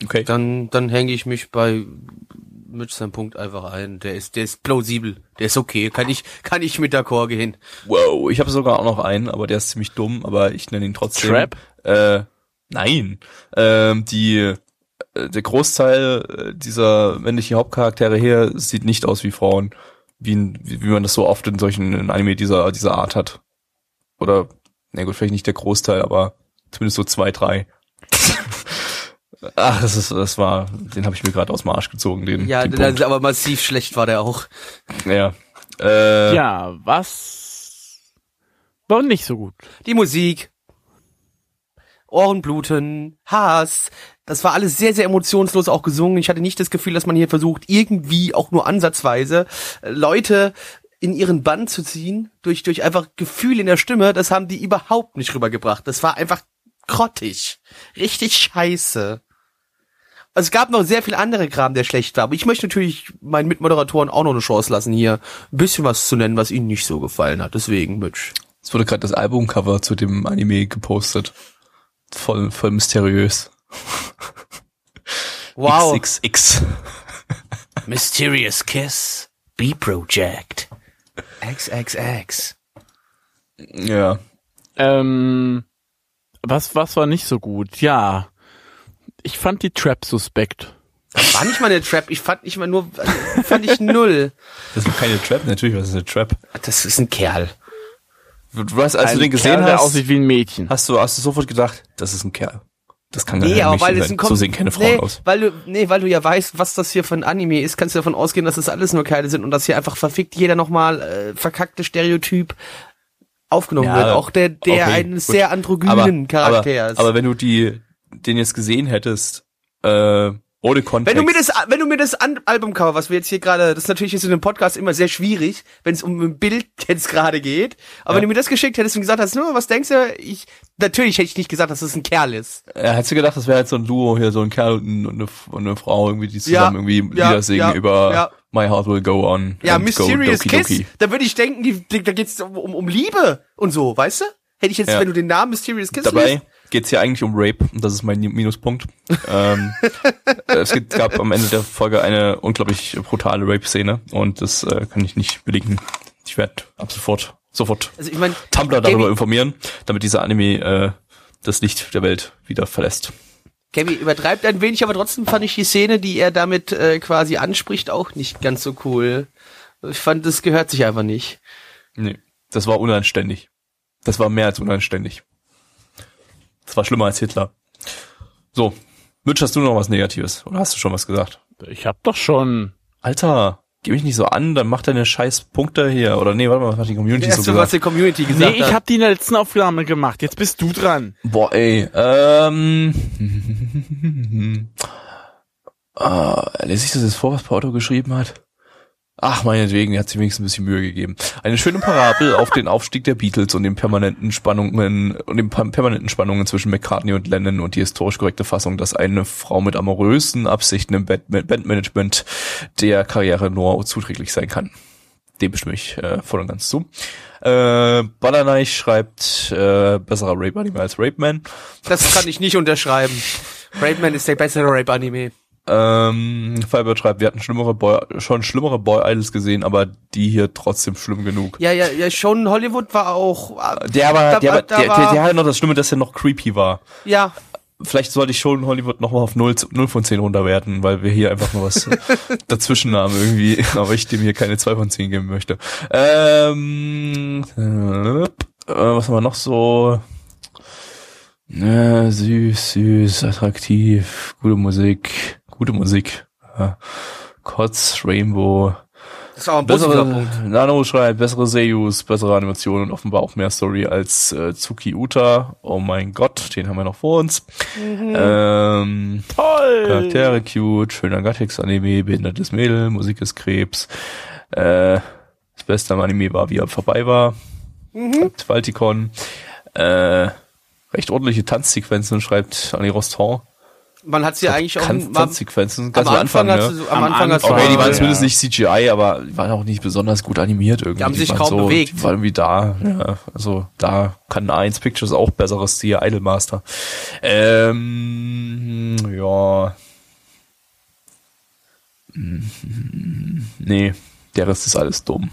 Okay. Dann, dann hänge ich mich bei Mitch seinen Punkt einfach ein. Der ist, der ist plausibel. Der ist okay. Kann ich, kann ich mit d'accord gehen. Wow, ich habe sogar auch noch einen, aber der ist ziemlich dumm, aber ich nenne ihn trotzdem. Trap? Äh, nein. Ähm, die, der Großteil dieser männlichen Hauptcharaktere hier sieht nicht aus wie Frauen. Wie, wie man das so oft in solchen Anime dieser, dieser Art hat. Oder, na gut, vielleicht nicht der Großteil, aber zumindest so zwei, drei. Ach, das ist, das war, den habe ich mir gerade aus dem Arsch gezogen, den. Ja, den Punkt. Aber massiv schlecht war der auch. Ja. Äh, ja, was war nicht so gut? Die Musik, Ohrenbluten, Hass, das war alles sehr, sehr emotionslos auch gesungen. Ich hatte nicht das Gefühl, dass man hier versucht, irgendwie auch nur ansatzweise Leute in ihren Bann zu ziehen durch durch einfach Gefühl in der Stimme. Das haben die überhaupt nicht rübergebracht. Das war einfach grottig, richtig scheiße. Also es gab noch sehr viel andere Kram, der schlecht war, aber ich möchte natürlich meinen Mitmoderatoren auch noch eine Chance lassen, hier ein bisschen was zu nennen, was ihnen nicht so gefallen hat. Deswegen, Mitch. Es wurde gerade das Albumcover zu dem Anime gepostet. Voll, voll mysteriös. Wow. X X X. Mysterious Kiss. B-Project. X X X. Ja. Ähm... Was, was war nicht so gut? Ja, ich fand die Trap suspekt. Das war nicht mal eine Trap. Ich fand nicht mal nur, fand ich null. Das war keine Trap, natürlich, was ist eine Trap? Das ist ein Kerl. Du, du hast, als ein du den gesehen Kerl, hast, der aussieht wie ein Mädchen. Hast du, hast du sofort gedacht, das ist ein Kerl. Das kann gar nee, nicht weil sein. Kom- so sehen keine Frauen nee, aus. Weil du, nee, weil du ja weißt, was das hier für ein Anime ist, kannst du davon ausgehen, dass das alles nur Kerle sind und dass hier einfach verfickt jeder nochmal äh, verkackte Stereotyp aufgenommen ja, wird, auch der, der okay, einen gut. sehr androgynen Charakter ist. Aber, aber wenn du die, den jetzt gesehen hättest, äh, ohne Kontext. Wenn du mir das, wenn du mir das Albumcover, was wir jetzt hier gerade, das ist natürlich jetzt in dem Podcast immer sehr schwierig, wenn es um ein Bild jetzt gerade geht, aber ja. wenn du mir das geschickt hättest und gesagt hast, nur, was denkst du, ich, natürlich hätte ich nicht gesagt, dass das ein Kerl ist. Ja, hättest du gedacht, das wäre halt so ein Duo hier, so ein Kerl und eine, und eine Frau irgendwie, die zusammen ja, irgendwie Lieder ja, singen ja, über ja. My Heart Will Go On. Ja, Mysterious go, Kiss, doki. Da würde ich denken, die, da geht's um, um, um Liebe und so, weißt du? Hätte ich jetzt, ja. wenn du den Namen Mysterious Kiss Dabei liest, geht's hier eigentlich um Rape, und das ist mein Minuspunkt. ähm, es gab am Ende der Folge eine unglaublich brutale Rape-Szene, und das äh, kann ich nicht belegen. Ich werde ab sofort, sofort also ich mein, Tumblr darüber Gaby, informieren, damit dieser Anime äh, das Licht der Welt wieder verlässt. Gaby übertreibt ein wenig, aber trotzdem fand ich die Szene, die er damit äh, quasi anspricht, auch nicht ganz so cool. Ich fand, das gehört sich einfach nicht. Nee, das war unanständig. Das war mehr als unanständig. Das war schlimmer als Hitler. So, Mitch, hast du noch was Negatives? Oder hast du schon was gesagt? Ich hab doch schon. Alter, geh mich nicht so an, dann macht er eine scheiß Punkte hier. Oder nee, warte mal, was hat die Community so gesagt? Was die Community gesagt nee, hat. Ich hab die in der letzten Aufnahme gemacht. Jetzt bist du dran. Boah, ey. Ähm. äh, lese ich das jetzt vor, was Paoto geschrieben hat? Ach, meinetwegen, er hat sich wenigstens ein bisschen Mühe gegeben. Eine schöne Parabel auf den Aufstieg der Beatles und den permanenten Spannungen und den permanenten Spannungen zwischen McCartney und Lennon und die historisch korrekte Fassung, dass eine Frau mit amorösen Absichten im Bandmanagement der Karriere nur zuträglich sein kann. Dem stimme ich äh, voll und ganz zu. Äh, Ballanai schreibt, äh, besserer Rape-Anime als Rape-Man. Das kann ich nicht unterschreiben. Rape-Man ist der bessere Rape-Anime. Ähm, Fiber schreibt, wir hatten schlimmere Boy, schon schlimmere Boy-Idols gesehen, aber die hier trotzdem schlimm genug. Ja, ja, ja, Shonen Hollywood war auch... Äh, der war, da, der, da, der, der, der, der hatte noch das Schlimme, dass er noch creepy war. Ja. Vielleicht sollte ich Shonen Hollywood nochmal auf null von zehn runterwerten, weil wir hier einfach nur was dazwischen haben irgendwie, aber ich dem hier keine zwei von zehn geben möchte. Ähm, äh, was haben wir noch so... Äh, süß, süß, attraktiv, gute Musik... Gute Musik. Ja. Kotz, Rainbow. Das ist auch ein besserer Punkt. Nano schreibt, bessere Seiyus, bessere Animationen und offenbar auch mehr Story als äh, Tsuki Uta. Oh mein Gott, den haben wir noch vor uns. Mhm. Ähm, Toll! Charaktere cute, schöner Gattix-Anime, behindertes Mädel, Musik ist Krebs. Äh, das Beste am Anime war, wie er vorbei war. Mhm. Falticon. Äh, recht ordentliche Tanzsequenzen, schreibt Annie Roston. Man hat sie das eigentlich auch... Tanzsequenzen, ganz am Anfang, Anfang ne? So, am, am Anfang, Anfang okay, die waren zumindest ja. nicht C G I, aber die waren auch nicht besonders gut animiert irgendwie. Die haben sich die kaum so, bewegt. Die waren irgendwie da, ja. Also da kann A eins Pictures auch besseres Tier, Idolmaster. Ähm, ja. Nee, der Rest ist alles dumm.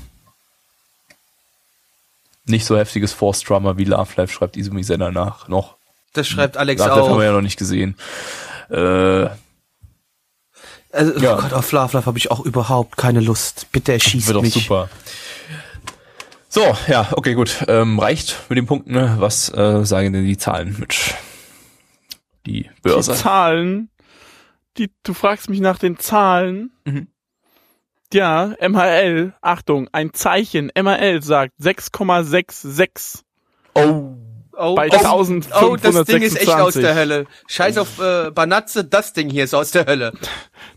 Nicht so heftiges Force-Drama wie Love Life, schreibt Izumi Senna nach, noch. Das schreibt Alex auch. Love Life haben wir ja noch nicht gesehen. Äh, also, oh ja. Gott, auf Love Life habe ich auch überhaupt keine Lust. Bitte erschießt mich. Wird doch super. So, ja, okay, gut. Ähm, reicht mit den Punkten. Was äh, sagen denn die Zahlen, Mitch? Die Börse. Die Zahlen? Die, du fragst mich nach den Zahlen? Mhm. Ja, M H L, Achtung, ein Zeichen. M H L sagt sechs Komma sechs sechs. Oh. Oh, bei oh, oh, das Ding ist echt aus der Hölle. Scheiß auf äh, Banatze, das Ding hier ist aus der Hölle.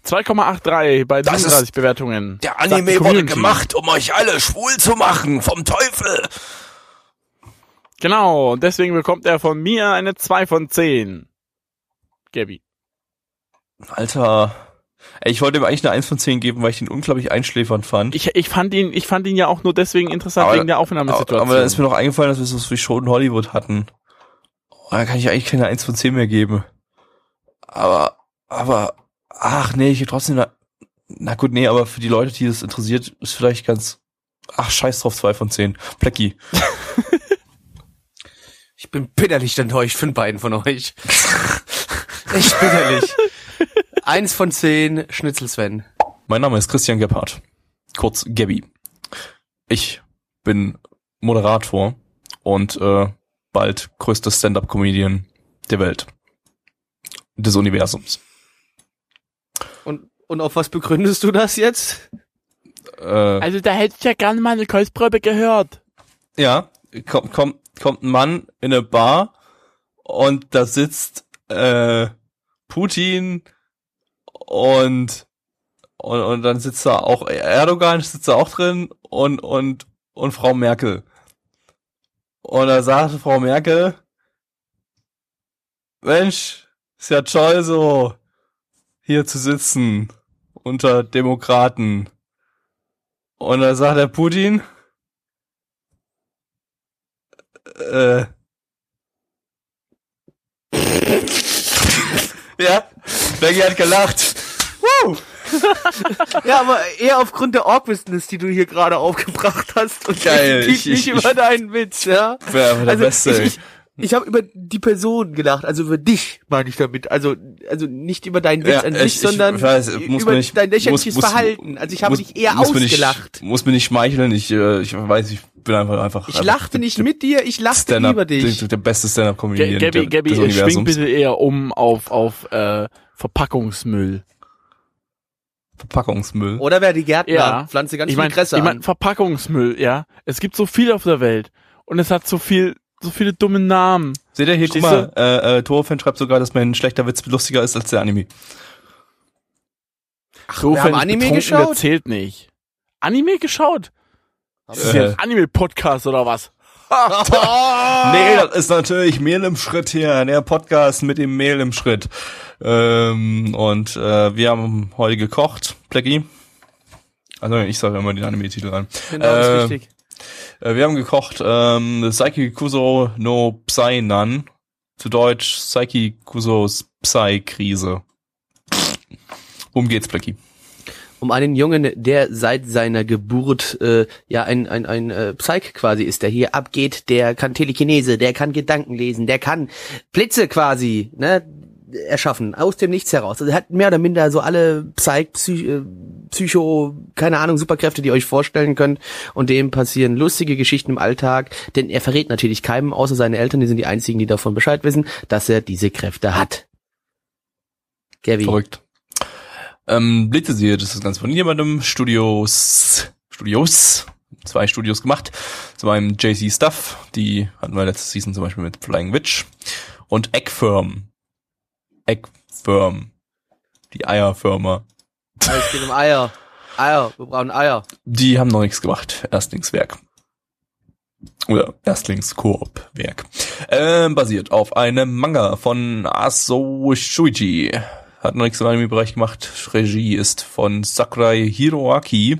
zwei Komma dreiundachtzig bei dreiunddreißig Bewertungen. Der Anime wurde gemacht, um euch alle schwul zu machen. Vom Teufel. Genau, deswegen bekommt er von mir eine zwei von zehn. Gabi. Alter... Ich wollte ihm eigentlich eine eins von zehn geben, weil ich ihn unglaublich einschläfernd fand. Ich, ich fand ihn, ich fand ihn ja auch nur deswegen interessant, aber, wegen der Aufnahmesituation. Aber dann ist mir noch eingefallen, dass wir so wie Shonen Hollywood hatten. Oh, da kann ich eigentlich keine eins von zehn mehr geben. Aber, aber, ach nee, ich gebe trotzdem, na, na gut, nee, aber für die Leute, die das interessiert, ist vielleicht ganz, ach scheiß drauf, zwei von zehn. Plecki. Ich bin bitterlich enttäuscht von beiden von euch. Echt bitterlich. Eins von zehn, Schnitzel Sven. Mein Name ist Christian Gebhardt, kurz Gabi. Ich bin Moderator und äh, bald größter Stand-Up-Comedian der Welt, des Universums. Und und auf was begründest du das jetzt? Äh, also da hätte ich ja gerne mal eine Kostprobe gehört. Ja, kommt kommt kommt ein Mann in eine Bar und da sitzt äh, Putin... Und, und, und dann sitzt da auch Erdogan, sitzt da auch drin und, und, und Frau Merkel. Und da sagte Frau Merkel, Mensch, ist ja toll so, hier zu sitzen, unter Demokraten. Und da sagt der Putin, äh, ja, Becky hat gelacht. Woo! Ja, aber eher aufgrund der Awkwardness, die du hier gerade aufgebracht hast und Geil, ich, nicht ich, über ich, deinen Witz, ja? Ja, der also Beste. Ich, ich, ich habe über die Person gelacht, also über dich, meine ich damit. Also also nicht über deinen Witz ja, an sich, ich, sondern ich weiß, über nicht, dein lächerliches muss, Verhalten. Also ich habe dich eher muss ausgelacht. Mir nicht, muss mir nicht schmeicheln, ich, ich weiß, ich bin einfach... einfach. Ich lachte einfach, nicht der, mit dir, ich lachte über dich. Der, der beste Stand-Up-Comedian des Universums. Gabi, schwing bitte eher um auf, auf äh, Verpackungsmüll. Verpackungsmüll. Oder wer die Gärtner ja. pflanzt ganz ich mein, viel Kresse ich mein, an. Verpackungsmüll, ja. Es gibt so viel auf der Welt. Und es hat so viel, so viele dumme Namen. Seht ihr hier, guck mal, äh, äh, Torofan schreibt sogar, dass mein schlechter Witz lustiger ist als der Anime. Ach, Torofan, wir haben Anime geschaut? Der zählt nicht. Anime geschaut? Das ist ja ein Anime-Podcast oder was? Nee, das ist natürlich Mehl im Schritt hier, der Podcast mit dem Mehl im Schritt. Ähm, und äh, wir haben heute gekocht, Plecki. Also ich sage immer den Anime-Titel an. Genau, äh, das ist richtig. Wir haben gekocht ähm, Saiki Kusos no Psy Nan, zu Deutsch Saiki Kusos Psy Krise. Um geht's, Plecki. Um einen Jungen, der seit seiner Geburt äh, ja ein ein ein äh, Psych quasi ist, der hier abgeht, der kann Telekinese, der kann Gedanken lesen, der kann Blitze quasi, ne, erschaffen aus dem Nichts heraus. Also er hat mehr oder minder so alle Psych, Psych Psycho, keine Ahnung, Superkräfte, die ihr euch vorstellen könnt, und dem passieren lustige Geschichten im Alltag, denn er verrät natürlich keinem, außer seine Eltern, die sind die einzigen, die davon Bescheid wissen, dass er diese Kräfte hat. Gabi. Verrückt. Ähm, Blitze sie, das ist ganz von jemandem, Studios, Studios, zwei Studios gemacht, zum einen J C Stuff, die hatten wir letzte Season zum Beispiel mit Flying Witch, und Egg Firm, Egg Firm, die Eierfirma. Also es geht um Eier, Eier, wir brauchen Eier. Die haben noch nichts gemacht, Erstlingswerk. Oder Erstlingskorb-Werk. Ähm, basiert auf einem Manga von Aso Shuichi. Hat noch nichts im Anime-Bereich gemacht. Regie ist von Sakurai Hiroaki.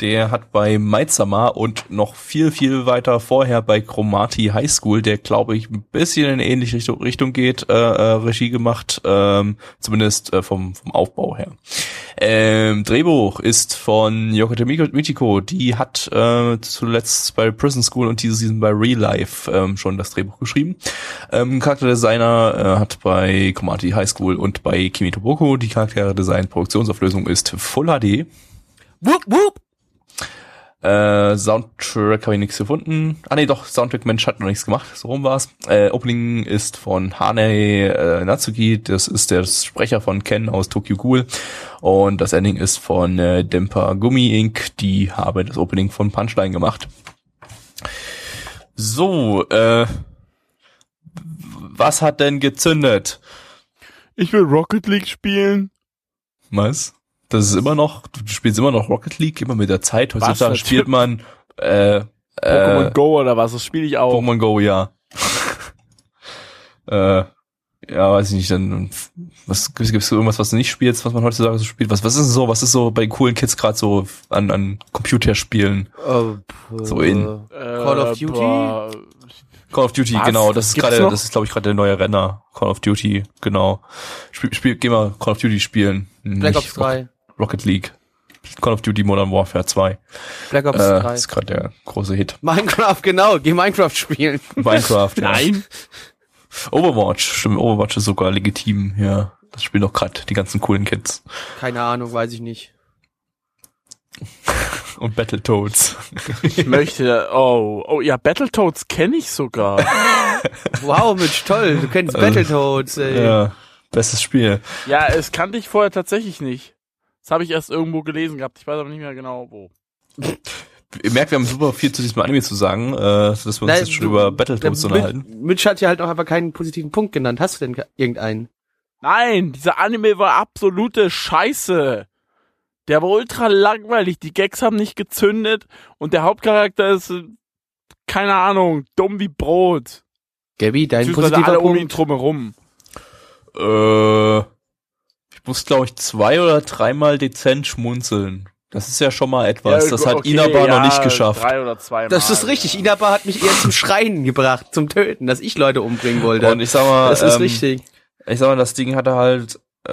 Der hat bei Maizama und noch viel, viel weiter vorher bei Chromati High School, der, glaube ich, ein bisschen in eine ähnliche Richtung, Richtung geht, äh, äh, Regie gemacht. Ähm, zumindest äh, vom, vom Aufbau her. Ähm, Drehbuch ist von Yokota Michiko. Die hat äh, zuletzt bei Prison School und diese Season bei Real Life ähm, schon das Drehbuch geschrieben. Ähm, Charakterdesigner äh, hat bei Chromati High School und bei Kimi Toboko die Charakterdesign. Produktionsauflösung ist Full H D. Wupp, wupp. Äh, Soundtrack habe ich nichts gefunden. Ah ne, doch, Soundtrack Mensch hat noch nichts gemacht. So rum war's. Äh, Opening ist von Hane äh, Natsuki. Das ist der Sprecher von Ken aus Tokyo Ghoul. Und das Ending ist von äh, Dempa Gummi Incorporated. Die haben das Opening von Punchline gemacht. So, äh, was hat denn gezündet? Ich will Rocket League spielen. Was? Das ist immer noch, du spielst immer noch Rocket League, immer mit der Zeit. Heutzutage spielt man äh, äh, Pokémon Go oder was, das spiele ich auch. Pokémon Go, ja. äh, ja, weiß ich nicht, dann was gibt's, gibt's irgendwas, was du nicht spielst, was man heutzutage so spielt? Was was ist so, was ist so bei coolen Kids gerade so an an Computerspielen? Uh, so in uh, Call of Duty? Boah. Call of Duty, was? Genau, das ist gerade, das ist glaube ich gerade der neue Renner. Call of Duty, genau. Spiel, spiel geh mal Call of Duty spielen. Black Ops drei. Rocket League. Call of Duty Modern Warfare zwei. Black Ops äh, drei. Ist gerade der große Hit. Minecraft, genau. Geh Minecraft spielen. Minecraft, ja. Nein. Overwatch. Stimmt, Overwatch ist sogar legitim. Ja, das spielen doch gerade die ganzen coolen Kids. Keine Ahnung, weiß ich nicht. Und Battletoads. Ich möchte, oh, oh ja, Battletoads kenne ich sogar. Wow, Mensch, toll. Du kennst also, Battletoads, ey. Ja, bestes Spiel. Ja, es kannte ich vorher tatsächlich nicht. Das habe ich erst irgendwo gelesen gehabt. Ich weiß aber nicht mehr genau, wo. Ihr merkt, wir haben super viel zu diesem Anime zu sagen, äh, dass wir uns Na, jetzt schon du, über Battletoads unterhalten. Mitch hat ja halt auch einfach keinen positiven Punkt genannt. Hast du denn irgendeinen? Nein, dieser Anime war absolute Scheiße. Der war ultra langweilig. Die Gags haben nicht gezündet. Und der Hauptcharakter ist, keine Ahnung, dumm wie Brot. Gabi, dein positiver alle Punkt? Um ihn drumherum. Äh... Muss, glaube ich, zwei oder dreimal dezent schmunzeln. Das ist ja schon mal etwas. Ja, das hat okay, Inaba ja, noch nicht geschafft. Drei oder zwei Mal, das ist richtig. Ja. Inaba hat mich eher zum Schreien gebracht, zum Töten, dass ich Leute umbringen wollte. Und ich sag mal, das ist ähm, richtig. Ich sag mal, das Ding hatte halt äh,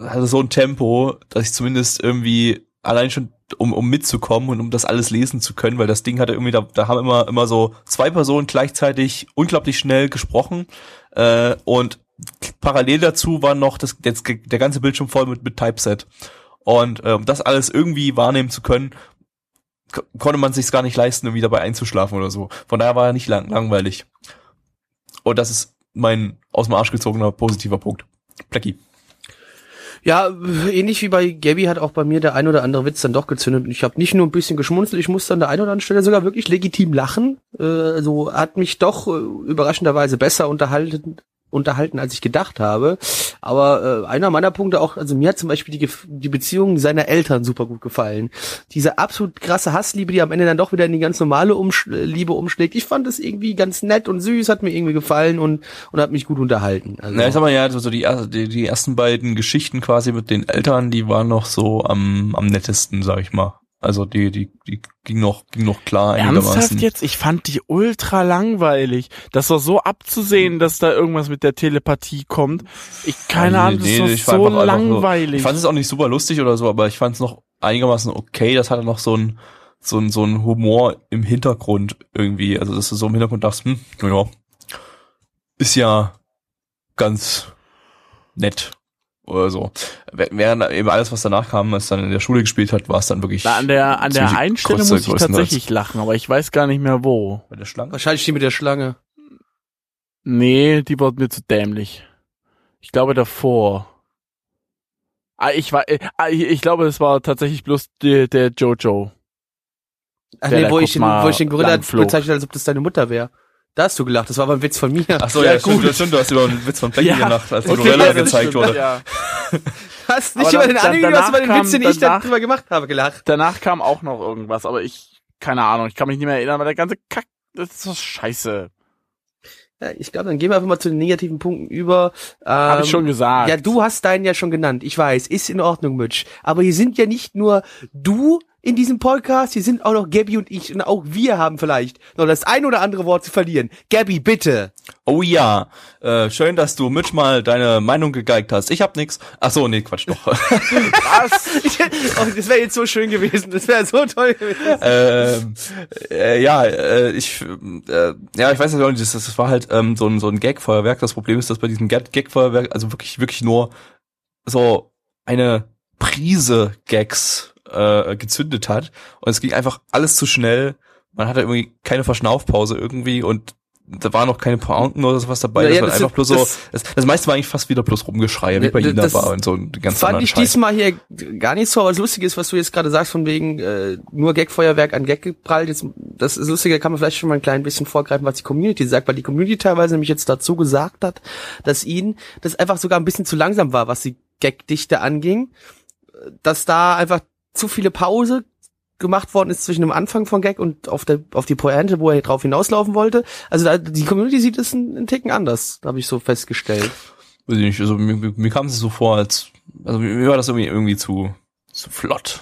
hatte so ein Tempo, dass ich zumindest irgendwie allein schon um um mitzukommen und um das alles lesen zu können, weil das Ding hatte irgendwie da, da haben immer immer so zwei Personen gleichzeitig unglaublich schnell gesprochen äh, und parallel dazu war noch das, das, der ganze Bildschirm voll mit, mit Typeset. Und äh, um das alles irgendwie wahrnehmen zu können, k- konnte man sich's gar nicht leisten, irgendwie dabei einzuschlafen oder so. Von daher war er nicht lang- langweilig. Und das ist mein aus dem Arsch gezogener positiver Punkt. Plecki. Ja, ähnlich wie bei Gabby hat auch bei mir der ein oder andere Witz dann doch gezündet. Ich habe nicht nur ein bisschen geschmunzelt, ich musste an der einen oder anderen Stelle sogar wirklich legitim lachen. Also hat mich doch überraschenderweise besser unterhalten, unterhalten als ich gedacht habe. Aber einer meiner Punkte auch, also mir hat zum Beispiel die, die Beziehung seiner Eltern super gut gefallen. Diese absolut krasse Hassliebe, die am Ende dann doch wieder in die ganz normale Umsch- Liebe umschlägt. Ich fand es irgendwie ganz nett und süß, hat mir irgendwie gefallen und und hat mich gut unterhalten. Also na, ich sag mal, ja, so die, die, die ersten beiden Geschichten quasi mit den Eltern, die waren noch so am, am nettesten, sag ich mal. Also die, die, die ging noch, ging noch klar einigermaßen. Ernsthaft jetzt? Ich fand die ultra langweilig. Das war so abzusehen, dass da irgendwas mit der Telepathie kommt. Ich keine Ahnung, nee, das nee, ist so langweilig. So, ich fand es auch nicht super lustig oder so, aber ich fand es noch einigermaßen okay. Das hatte noch so ein, so ein, so ein Humor im Hintergrund irgendwie. Also dass du so im Hintergrund dachtest, hm, ja, ist ja ganz nett. Oder so. Während eben alles, was danach kam, als dann in der Schule gespielt hat, war es dann wirklich... Na, an der an der einen Stelle muss ich tatsächlich lachen, aber ich weiß gar nicht mehr wo. Bei der Schlange? Wahrscheinlich die mit der Schlange. Nee, die war mir zu dämlich. Ich glaube davor. Ah, ich war, ah, ich, ich glaube, es war tatsächlich bloß der, der Jojo. Ach der, nee, wo ich, den, wo ich den Gorilla bezeichnet, als ob das deine Mutter wäre. Da hast du gelacht, das war aber ein Witz von mir. Ach so, ja, ja gut. Stimmt, stimmt, du hast über einen Witz von Becky ja, gelacht, als die okay, Gorilla gezeigt stimmt, wurde. Ja. Hast nicht aber über den dann, Anime, du hast über den Witz, den ich danach, darüber gemacht habe, gelacht. Danach kam auch noch irgendwas, aber ich, keine Ahnung, ich kann mich nicht mehr erinnern, weil der ganze Kack, das ist so scheiße. Ja, ich glaube, dann gehen wir einfach mal zu den negativen Punkten über. Ähm, Hab ich schon gesagt. Ja, du hast deinen ja schon genannt, ich weiß, ist in Ordnung, Mitch. Aber hier sind ja nicht nur du... In diesem Podcast, hier sind auch noch Gabby und ich und auch wir haben vielleicht noch das ein oder andere Wort zu verlieren. Gabby, bitte. Oh ja, äh, schön, dass du Mitch mal deine Meinung gegeigt hast. Ich hab nix. Ach so, nee, Quatsch, doch. Was? Ich, oh, das wäre jetzt so schön gewesen. Das wäre so toll gewesen. Ähm, äh, ja, äh, ich, äh, ja, ich weiß nicht, das, das war halt ähm, so ein so ein Gag-Feuerwerk. Das Problem ist, dass bei diesem Gag-Feuerwerk also wirklich wirklich nur so eine Prise Gags Äh, gezündet hat und es ging einfach alles zu schnell, man hatte irgendwie keine Verschnaufpause irgendwie und da waren noch keine Pointen oder sowas dabei, ja, das, ja, das einfach bloß das, so, das, das meiste war eigentlich fast wieder bloß rumgeschrei, wie bei Ihnen da war und so und die ganzen fand ich Scheiß. Diesmal hier gar nicht so, aber das Lustige ist, was du jetzt gerade sagst, von wegen äh, nur Gagfeuerwerk an Gag geprallt, jetzt, das ist lustiger, kann man vielleicht schon mal ein klein bisschen vorgreifen, was die Community sagt, weil die Community teilweise nämlich jetzt dazu gesagt hat, dass ihnen das einfach sogar ein bisschen zu langsam war, was die Gagdichte anging, dass da einfach zu viele Pause gemacht worden ist zwischen dem Anfang von Gag und auf der auf die Pointe, wo er drauf hinauslaufen wollte. Also da, die Community sieht es einen, einen Ticken anders, habe ich so festgestellt. Weiß ich nicht, also mir, mir kam es so vor, als also mir war das irgendwie irgendwie zu zu flott.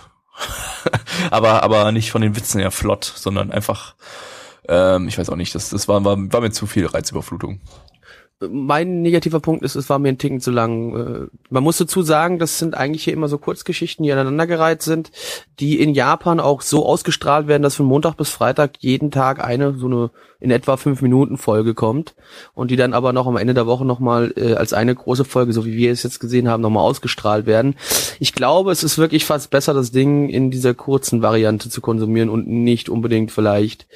aber aber nicht von den Witzen her flott, sondern einfach ähm, ich weiß auch nicht, das das war war, war mir zu viel Reizüberflutung. Mein negativer Punkt ist, es war mir ein Ticken zu lang. Man muss dazu sagen, das sind eigentlich hier immer so Kurzgeschichten, die aneinandergereiht sind, die in Japan auch so ausgestrahlt werden, dass von Montag bis Freitag jeden Tag eine, so eine in etwa fünf Minuten Folge kommt und die dann aber noch am Ende der Woche nochmal äh, als eine große Folge, so wie wir es jetzt gesehen haben, nochmal ausgestrahlt werden. Ich glaube, es ist wirklich fast besser, das Ding in dieser kurzen Variante zu konsumieren und nicht unbedingt vielleicht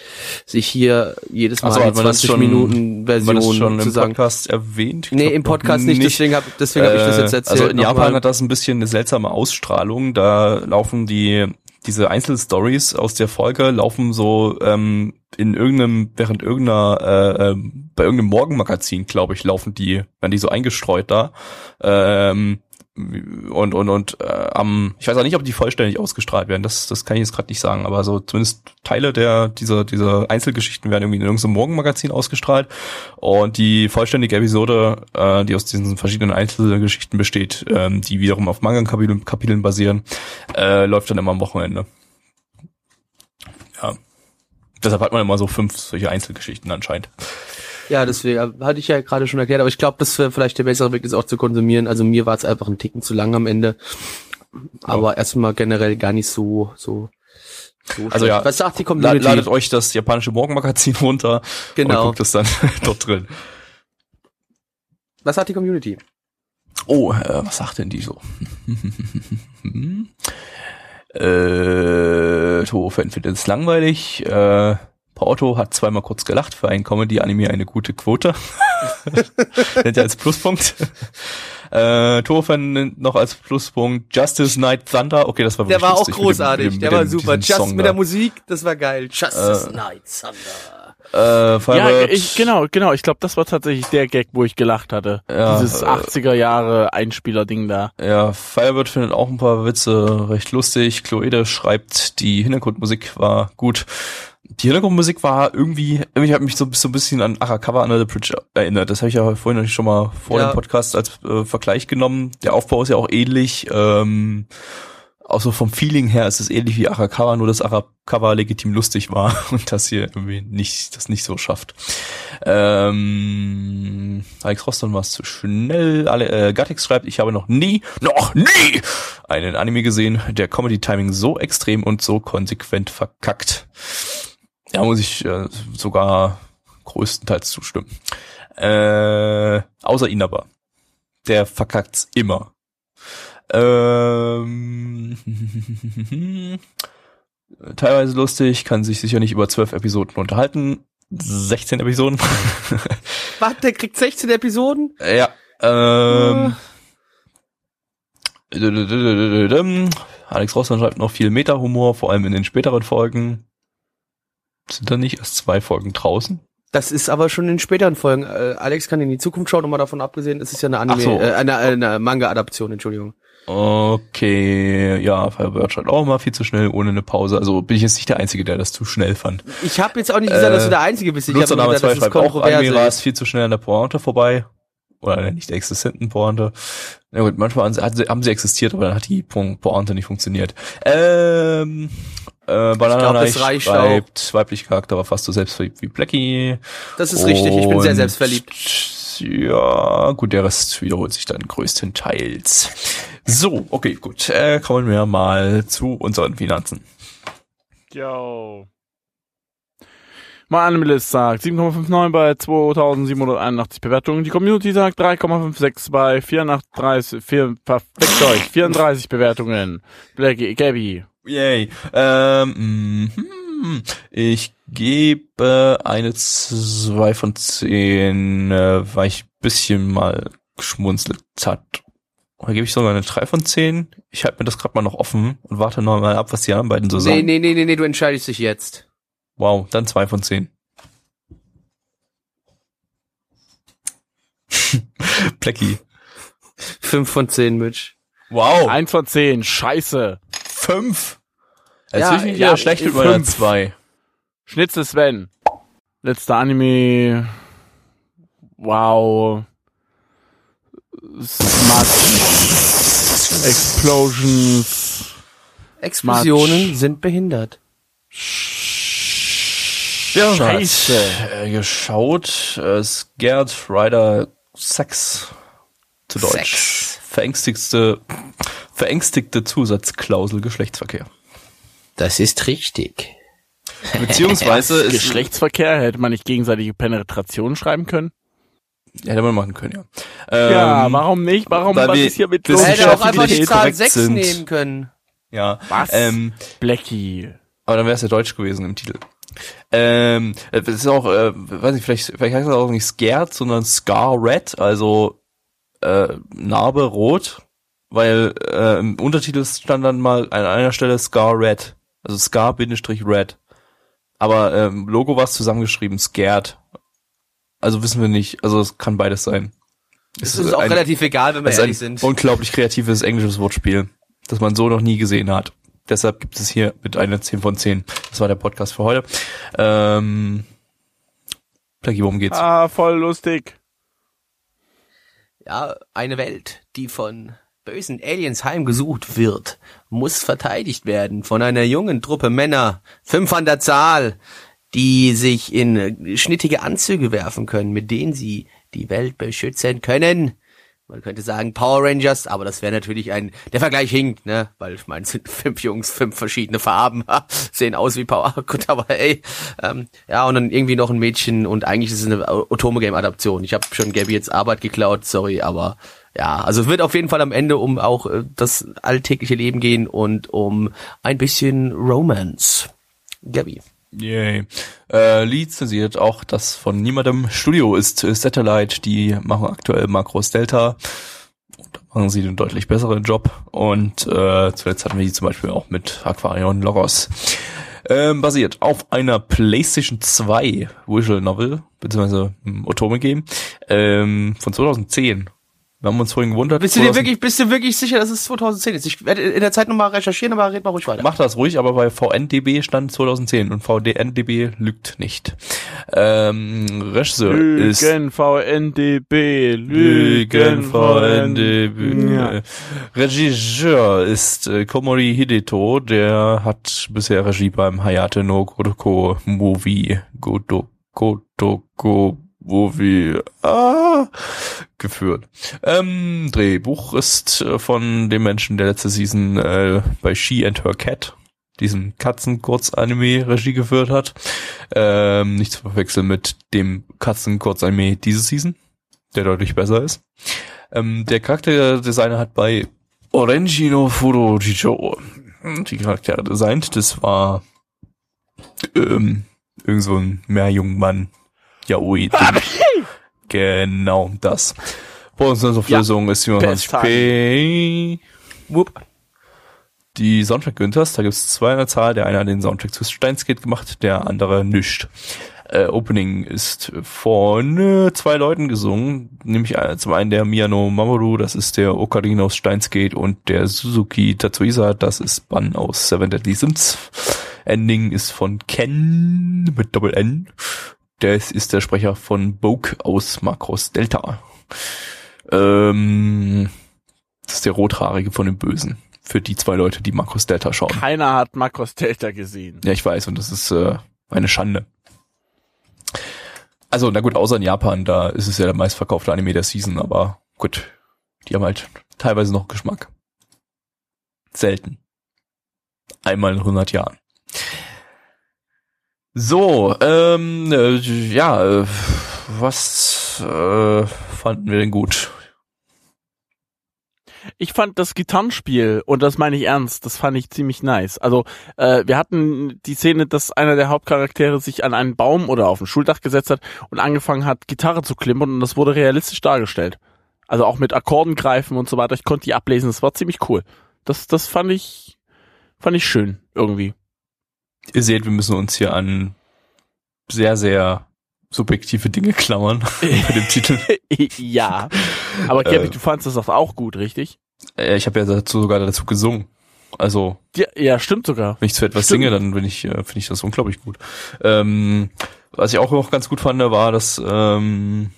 sich hier jedes Mal eine zwanzig-Minuten-Version zu sagen. Erwähnt. Ich nee, im Podcast nicht, nicht, deswegen habe deswegen äh, hab ich das jetzt erzählt. Also in Japan hat das ein bisschen eine seltsame Ausstrahlung, da laufen die diese Einzelstories aus der Folge laufen so ähm, in irgendeinem, während irgendeiner, äh, äh, bei irgendeinem Morgenmagazin, glaube ich, laufen die, werden die so eingestreut da. Ähm, und und und äh, am ich weiß auch nicht, ob die vollständig ausgestrahlt werden, das das kann ich jetzt gerade nicht sagen, aber so zumindest Teile der dieser dieser Einzelgeschichten werden irgendwie in irgendeinem Morgenmagazin ausgestrahlt und die vollständige Episode, äh, die aus diesen verschiedenen Einzelgeschichten besteht, ähm, die wiederum auf Manga-Kapiteln Kapiteln basieren, äh, läuft dann immer am Wochenende. Ja, deshalb hat man immer so fünf solche Einzelgeschichten anscheinend. Ja, deswegen hatte ich ja gerade schon erklärt, aber ich glaube, das wäre vielleicht der bessere Weg, das auch zu konsumieren. Also mir war es einfach ein Ticken zu lang am Ende, aber ja. Erstmal generell gar nicht so so. so also ja, was sagt die Community? Ladet euch das japanische Morgenmagazin runter genau. Und guckt es dann dort drin. Was sagt die Community? Oh, äh, was sagt denn die so? äh, Toho-Fan findet es langweilig. Äh, Paoto hat zweimal kurz gelacht, für einen Comedy-Anime eine gute Quote. Nennt er als Pluspunkt. Äh, Tofen noch als Pluspunkt Justice Night Thunder. Okay, das war wirklich Der war auch großartig, mit dem, mit der dem, war super. Just Song mit da. der Musik, das war geil. Justice äh, Night Thunder. Äh, ja, ich, genau, genau. Ich glaube, das war tatsächlich der Gag, wo ich gelacht hatte. Ja, Dieses achtziger-Jahre-Einspieler-Ding da. Ja, Firebird findet auch ein paar Witze recht lustig. Chloede schreibt, die Hintergrundmusik war gut. Die Hintergrundmusik war irgendwie, ich habe mich so, so ein bisschen an Arakawa Under the Bridge erinnert. Das habe ich ja vorhin noch schon mal vor ja. dem Podcast als äh, Vergleich genommen. Der Aufbau ist ja auch ähnlich. Ähm, Auch so vom Feeling her ist es ähnlich wie Arakawa, nur dass Arakawa legitim lustig war und das hier irgendwie nicht, das nicht so schafft. Ähm, Alex Roston war es zu schnell. Alle, äh, Gattix schreibt, ich habe noch nie, noch nie einen Anime gesehen, der Comedy-Timing so extrem und so konsequent verkackt. Da muss ich äh, sogar größtenteils zustimmen. Äh, außer Inaba. Der verkackt's immer. Ähm, teilweise lustig, kann sich sicher nicht über zwölf Episoden unterhalten. sechzehn Episoden. Warte, der kriegt sechzehn Episoden? Ja. Ähm, uh. Alex Rossmann schreibt noch viel Meta-Humor, vor allem in den späteren Folgen. Sind da nicht erst zwei Folgen draußen? Das ist aber schon in späteren Folgen. Äh, Alex kann in die Zukunft schauen, nochmal davon abgesehen, es ist ja eine Anime, so. äh, eine, eine Manga-Adaption, Entschuldigung. Okay, ja, Firebird schreibt auch mal viel zu schnell, ohne eine Pause. Also bin ich jetzt nicht der Einzige, der das zu schnell fand. Ich habe jetzt auch nicht gesagt, äh, dass du der Einzige bist. Ich habe gesagt, dass es das kontrovers ist. ist. Viel zu schnell an der Pointe vorbei. Oder der nicht existenten Pointe. Na gut, manchmal haben sie existiert, aber dann hat die Pointe nicht funktioniert. Ähm... Äh, Banana ich glaub, das schreibt, weiblicher Charakter war fast so selbstverliebt wie Blackie. Das ist Und, richtig, ich bin sehr selbstverliebt. Ja, gut, der Rest wiederholt sich dann größtenteils. So, okay, gut. Äh, kommen wir mal zu unseren Finanzen. Yo. My Anime List sagt sieben Komma fünf neun bei zweitausendsiebenhunderteinundachtzig Bewertungen. Die Community sagt drei Komma fünf sechs bei vierunddreißig Bewertungen. Blackie, Gabby. Yay. Ähm, hm, ich gebe eine zwei von zehn, äh, weil ich ein bisschen mal geschmunzelt hat. Oder gebe ich sogar eine drei von zehn? Ich halte mir das gerade mal noch offen und warte noch mal ab, was die anderen beiden so nee, sagen. Nee, nee, nee, nee, du entscheidest dich jetzt. Wow, dann zwei von zehn. Blackie. fünf von zehn, Mitch. Wow. eins von zehn, scheiße. fünf. Dazwischen ja, ja schlecht mit meiner zwei. Schnitzel Sven. Letzter Anime. Wow. Smart. Explosions. Explosionen Matsch. Sind behindert. Scheiße. Äh, geschaut. Äh, Scared Rider Sex. Zu Deutsch. Sex. Verängstigste. Verängstigte Zusatzklausel Geschlechtsverkehr. Das ist richtig. Beziehungsweise ist Geschlechtsverkehr, hätte man nicht gegenseitige Penetration schreiben können? Hätte man machen können, ja. Ähm, ja, warum nicht? Warum, was ist hier mit los? Man hätte auch einfach die Zahl sechs sind. nehmen können. Ja. Was? Ähm, Blackie. Aber dann wäre es ja deutsch gewesen im Titel. Ähm, das ist auch, äh, weiß nicht, vielleicht, vielleicht heißt das auch nicht Scared, sondern Scar Red, also äh, Narbe rot. Weil äh, im Untertitel stand dann mal an einer Stelle Scar Red, also Scar-Red. Aber ähm, Logo war es zusammengeschrieben, Scared. Also wissen wir nicht, also es kann beides sein. Es ist, ist auch ein, relativ egal, wenn wir ehrlich sind. Unglaublich kreatives englisches Wortspiel, das man so noch nie gesehen hat. Deshalb gibt es hier mit einer zehn von zehn. Das war der Podcast für heute. Ähm, Plagi, worum geht's? Ah, voll lustig. Ja, eine Welt, die von bösen Aliens heimgesucht wird, muss verteidigt werden von einer jungen Truppe Männer, fünf an der Zahl, die sich in schnittige Anzüge werfen können, mit denen sie die Welt beschützen können. Man könnte sagen Power Rangers, aber das wäre natürlich ein, der Vergleich hinkt, ne, weil ich meine, es sind fünf Jungs, fünf verschiedene Farben, sehen aus wie Power, gut, aber ey, ähm, ja, und dann irgendwie noch ein Mädchen und eigentlich ist es eine Otome-Game-Adaption. Ich habe schon Gabby jetzt Arbeit geklaut, sorry, aber ja, also es wird auf jeden Fall am Ende um auch äh, das alltägliche Leben gehen und um ein bisschen Romance. Gabby. Yay. Äh, lizenziert auch das von niemandem. Studio ist äh, Satellite, die machen aktuell Macros Delta. machen sie einen deutlich besseren Job. Und äh, zuletzt hatten wir die zum Beispiel auch mit Aquarion Logos. Ähm, basiert auf einer PlayStation zwei Visual Novel, beziehungsweise Otome Game, ähm, von zwanzig zehn. Wir haben uns vorhin gewundert. Bist du dir wirklich, bist du wirklich sicher, dass es zwanzig zehn ist? Ich werde in der Zeit nochmal recherchieren, aber red mal ruhig weiter. Mach das ruhig, aber bei V N D B stand zwanzig zehn und V D N D B lügt nicht. Ähm, Regisseur Lügen ist... V N D B, Lügen V N D B, Lügen V N D B. Ja. Regisseur ist äh, Komori Hideto, der hat bisher Regie beim Hayate no Godoko Movie Godoko wo wir ah, geführt. Ähm, Drehbuch ist äh, von dem Menschen, der letzte Season äh, bei She and Her Cat, diesem Katzen-Kurz-Anime, Regie geführt hat. Ähm, nicht zu verwechseln mit dem Katzen-Kurz-Anime diese Season, der deutlich besser ist. Ähm, der Charakterdesigner hat bei Orenji no Furojijo die Charaktere designt. Das war ähm, irgend so ein Meerjungmann. Yaoi. Genau das. Produktionsauflösung ja, ist siebenundzwanzig p. Die Soundtrack Günthers, da gibt es zwei in der Zahl. Der eine hat den Soundtrack zu Steinsgate gemacht, der andere nicht. Äh, Opening ist von äh, zwei Leuten gesungen. Nämlich äh, zum einen der Miyano Mamoru, das ist der Ocarina aus Steinsgate, und der Suzuki Tatsuisa, das ist Ban aus Seven Deadly Sins. Ending ist von Ken mit Doppel-N. Das ist der Sprecher von Boke aus Macros Delta. Ähm, das ist der Rothaarige von dem Bösen. Für die zwei Leute, die Macros Delta schauen. Keiner hat Macros Delta gesehen. Ja, ich weiß, und das ist äh, eine Schande. Also, na gut, außer in Japan, da ist es ja der meistverkaufte Anime der Season, aber gut, die haben halt teilweise noch Geschmack. Selten. Einmal in hundert Jahren. So, ähm, äh, ja, äh, was äh, fanden wir denn gut? Ich fand das Gitarrenspiel, und das meine ich ernst, das fand ich ziemlich nice. Also, äh, wir hatten die Szene, dass einer der Hauptcharaktere sich an einen Baum oder auf ein Schuldach gesetzt hat und angefangen hat, Gitarre zu klimpern, und das wurde realistisch dargestellt. Also auch mit Akkordengreifen und so weiter, ich konnte die ablesen, das war ziemlich cool. Das, das fand ich, fand ich schön, irgendwie. Ihr seht, wir müssen uns hier an sehr, sehr subjektive Dinge klammern bei dem Titel. Ja, aber Gabi, äh, du fandst das auch gut, richtig? Äh, ich habe ja dazu sogar dazu gesungen. Also ja, ja, stimmt sogar. Wenn ich zu etwas stimmt. singe, dann bin ich, finde ich das unglaublich gut. Ähm, was ich auch noch ganz gut fand, war, dass ähm,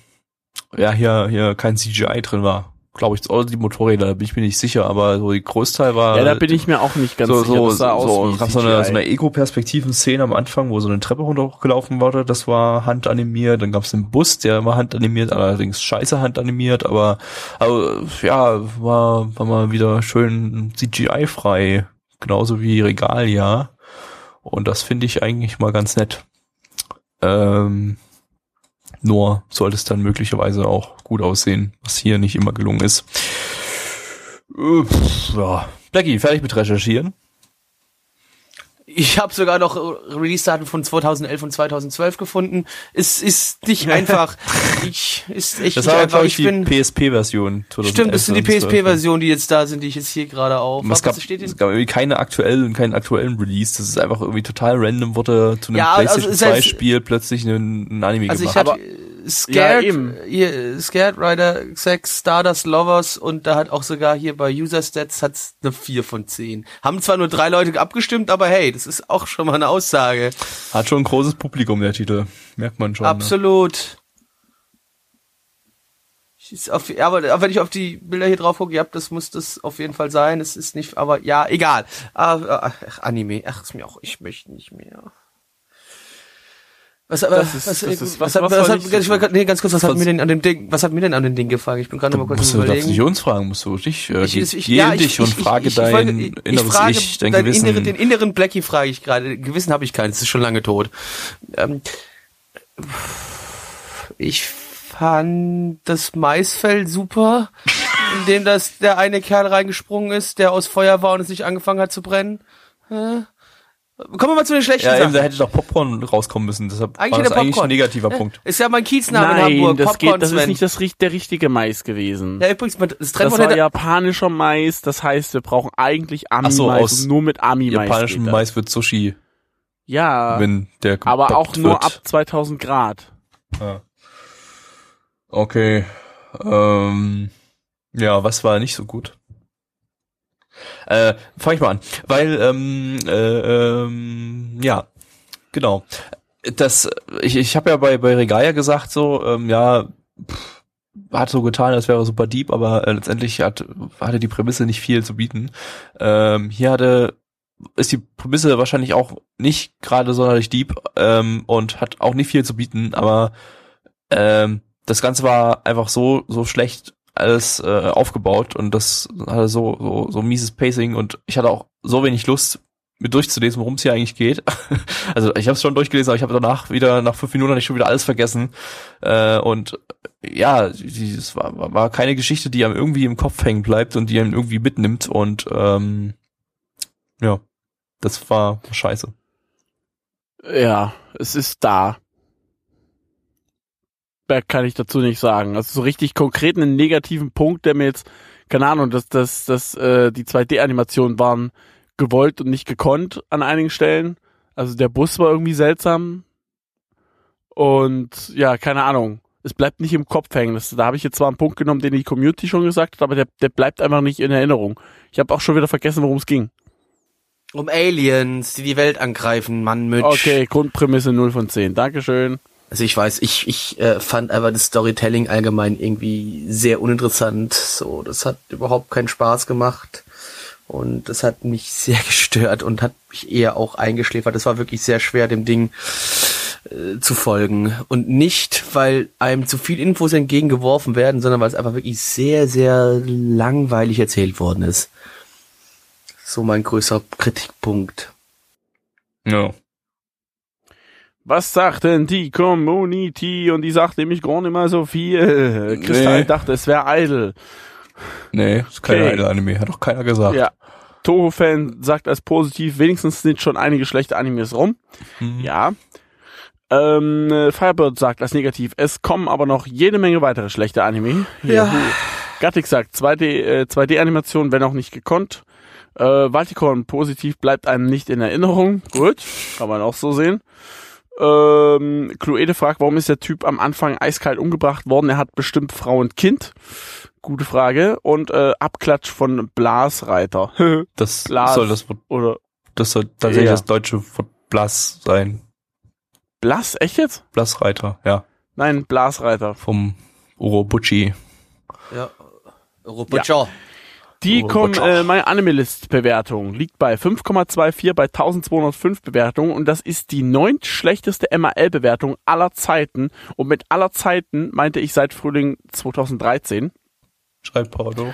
ja hier hier kein C G I drin war. Glaube ich, also die Motorräder, da bin ich mir nicht sicher, aber so die Großteil war... Ja, da bin ich mir auch nicht ganz so, sicher, so, das sah so, aus wie so eine, so eine Ego-Perspektiven-Szene am Anfang, wo so eine Treppe runtergelaufen wurde, das war handanimiert, dann gab es einen Bus, der war handanimiert, allerdings scheiße handanimiert, aber, aber ja, war, war mal wieder schön C G I-frei, genauso wie Regalia, und das finde ich eigentlich mal ganz nett. Ähm... Nur sollte es dann möglicherweise auch gut aussehen, was hier nicht immer gelungen ist. Ja. Blackie, fertig mit Recherchieren. Ich habe sogar noch Release-Daten von zweitausendelf und zweitausendzwölf gefunden. Es ist nicht einfach. Ich ist echt das nicht war, einfach. Ich, ich bin die P S P-Version. Stimmt, das sind die P S P-Versionen, die jetzt da sind, die ich jetzt hier gerade auf. Es gab, steht es gab irgendwie keine aktuellen, keinen aktuellen Release. Das ist einfach irgendwie total random, wurde zu einem ja, PlayStation also zwei Spiel plötzlich ein Anime also gemacht. Also ich hatte Aber Scared, ja, hier, Scared Rider Sex, Stardust Lovers, und da hat auch sogar hier bei User Stats hat's eine vier von zehn. Haben zwar nur drei Leute abgestimmt, aber hey, das ist auch schon mal eine Aussage. Hat schon ein großes Publikum, der Titel. Merkt man schon. Absolut. Ne? Auf, aber, aber wenn ich auf die Bilder hier drauf gucke, ja, das muss das auf jeden Fall sein. Es ist nicht, aber ja, egal. Ach, Anime. Ach, ist mir auch, ich möchte nicht mehr. Was, aber, ist, was, ist, was, was, was, was hat, ich, ich war, nee, ganz kurz, was, was hat mir denn an dem Ding, was hat mir denn an dem Ding gefallen? Ich bin gerade mal kurz musst überlegen. Du darfst nicht uns fragen, musst du dich, äh, ich, ich, ich, ja, dich ich, und ich, frage ich, dein ich, ich, inneres frage Ich, dein dein Gewissen. Innere, den inneren Blackie frage ich gerade. Gewissen habe ich keins, es ist schon lange tot. Ähm, ich fand das Maisfeld super, in dem das, der eine Kerl reingesprungen ist, der aus Feuer war und es nicht angefangen hat zu brennen. Äh? Kommen wir mal zu den schlechten ja, Sachen. Eben, da hätte doch Popcorn rauskommen müssen. Deshalb eigentlich war das eigentlich ein negativer Punkt. Ist ja mein Kiezname in Hamburg. Nein, das Popcorn geht, das Sven. Ist nicht das, der richtige Mais gewesen. Ja, übrigens, das, das war japanischer Mais. Das heißt, wir brauchen eigentlich Ami-Mais. So, aus nur mit Ami-Mais. Japanischem Mais wird Sushi. Ja, wenn der aber auch nur wird. Ab zweitausend Grad. Ja. Okay. Ähm, ja, was war nicht so gut? Äh, fang ich mal an, weil, ähm, äh, ähm, ja, genau, das, ich, ich habe ja bei, bei Regalia gesagt so, ähm, ja, pff, hat so getan, als wäre super deep, aber äh, letztendlich hat, hatte die Prämisse nicht viel zu bieten, ähm, hier hatte, ist die Prämisse wahrscheinlich auch nicht gerade sonderlich deep, ähm, und hat auch nicht viel zu bieten, aber, ähm, das Ganze war einfach so, so schlecht alles äh, aufgebaut und das hatte so, so so mieses Pacing und ich hatte auch so wenig Lust, mir durchzulesen, worum es hier eigentlich geht. Also ich habe es schon durchgelesen, aber ich habe danach wieder, nach fünf Minuten hatte ich schon wieder alles vergessen. Äh, und ja, es war, war keine Geschichte, die einem irgendwie im Kopf hängen bleibt und die einem irgendwie mitnimmt und ähm, ja, das war scheiße. Ja, es ist da. Kann ich dazu nicht sagen. Also so richtig konkret einen negativen Punkt, der mir jetzt, keine Ahnung, dass dass dass äh, die zwei D-Animationen waren gewollt und nicht gekonnt an einigen Stellen. Also der Bus war irgendwie seltsam und ja, keine Ahnung. Es bleibt nicht im Kopf hängen. Das, da habe ich jetzt zwar einen Punkt genommen, den die Community schon gesagt hat, aber der, der bleibt einfach nicht in Erinnerung. Ich habe auch schon wieder vergessen, worum es ging. Um Aliens, die die Welt angreifen, Mann, Mütsch. Okay, Grundprämisse null von zehn. Dankeschön. Also ich weiß, ich ich äh, fand aber das Storytelling allgemein irgendwie sehr uninteressant. So, das hat überhaupt keinen Spaß gemacht und das hat mich sehr gestört und hat mich eher auch eingeschläfert. Es war wirklich sehr schwer, dem Ding äh, zu folgen und nicht, weil einem zu viel Infos entgegengeworfen werden, sondern weil es einfach wirklich sehr, sehr langweilig erzählt worden ist. So mein größter Kritikpunkt. No. Was sagt denn die Community? Und die sagt nämlich gar nicht mal so viel. Nee. Kristall dachte, es wäre Idol. Nee, ist keine okay. Idol-Anime, hat doch keiner gesagt. Ja. Toho-Fan sagt als positiv, wenigstens sind schon einige schlechte Animes rum. Mhm. Ja. Ähm, Firebird sagt als negativ, es kommen aber noch jede Menge weitere schlechte Anime. Ja. Ja. Gattix sagt, zwei D-Animation, äh, wenn auch nicht gekonnt. Äh, Valticon, positiv, bleibt einem nicht in Erinnerung. Gut, kann man auch so sehen. Ähm, Cluede fragt, warum ist der Typ am Anfang eiskalt umgebracht worden? Er hat bestimmt Frau und Kind. Gute Frage. Und äh, Abklatsch von Blasreiter. Das Blas soll das Wort, oder das soll tatsächlich ja. Das deutsche Wort Blas sein. Blas? Echt jetzt? Blasreiter, ja. Nein, Blasreiter. Vom Urobuchi. Ja, Urobuchi. Ja. Die kommen, äh, My Anime List Bewertung liegt bei fünf Komma vierundzwanzig bei eintausendzweihundertfünf Bewertungen und das ist die neunt schlechteste M A L Bewertung aller Zeiten und mit aller Zeiten meinte ich seit Frühling zweitausenddreizehn. Schreibt Paoto.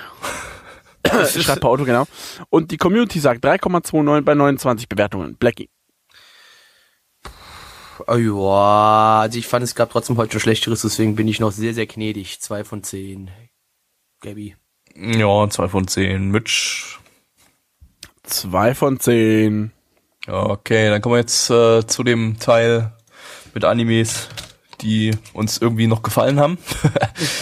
Schreibt Paoto, genau. Und die Community sagt drei Komma neunundzwanzig bei neunundzwanzig Bewertungen. Blackie. Oh, ja, also ich fand es gab trotzdem heute schon Schlechteres, deswegen bin ich noch sehr, sehr gnädig. zwei von zehn. Gabi. Ja, zwei von zehn. Mitch. zwei von zehn. Okay, dann kommen wir jetzt äh, zu dem Teil mit Animes, die uns irgendwie noch gefallen haben.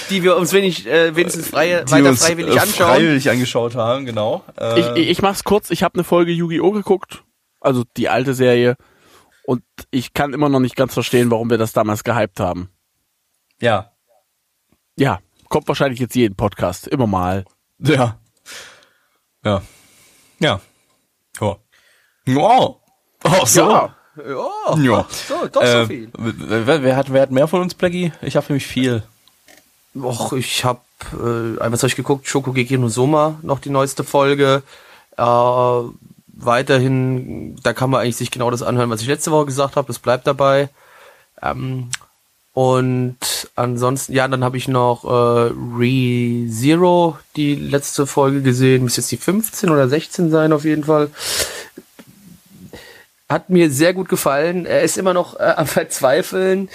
Die wir uns wenig, äh, wenigstens frei, die weiter uns, freiwillig äh, anschauen. Freiwillig angeschaut haben, genau. Äh, ich, ich mach's kurz. Ich habe eine Folge Yu-Gi-Oh! Geguckt. Also die alte Serie. Und ich kann immer noch nicht ganz verstehen, warum wir das damals gehypt haben. Ja. Ja. Kommt wahrscheinlich jetzt jeden Podcast, immer mal. Ja. Ja. Ja. Oh. Wow. Oh, so. Ja. Ja. Ja. So, doch äh, so viel. Wer, wer, hat, wer hat mehr von uns, Blackie? Ich habe nämlich viel. Och, ich habe, äh, was habe ich geguckt? Shokugeki no Soma, noch die neueste Folge. Äh, weiterhin, da kann man eigentlich sich genau das anhören, was ich letzte Woche gesagt habe. Das bleibt dabei. Ähm, Und ansonsten, ja, dann habe ich noch äh, ReZero, die letzte Folge gesehen. Müsste jetzt die fünfzehn oder sechzehn sein auf jeden Fall. Hat mir sehr gut gefallen. Er ist immer noch äh, am Verzweifeln.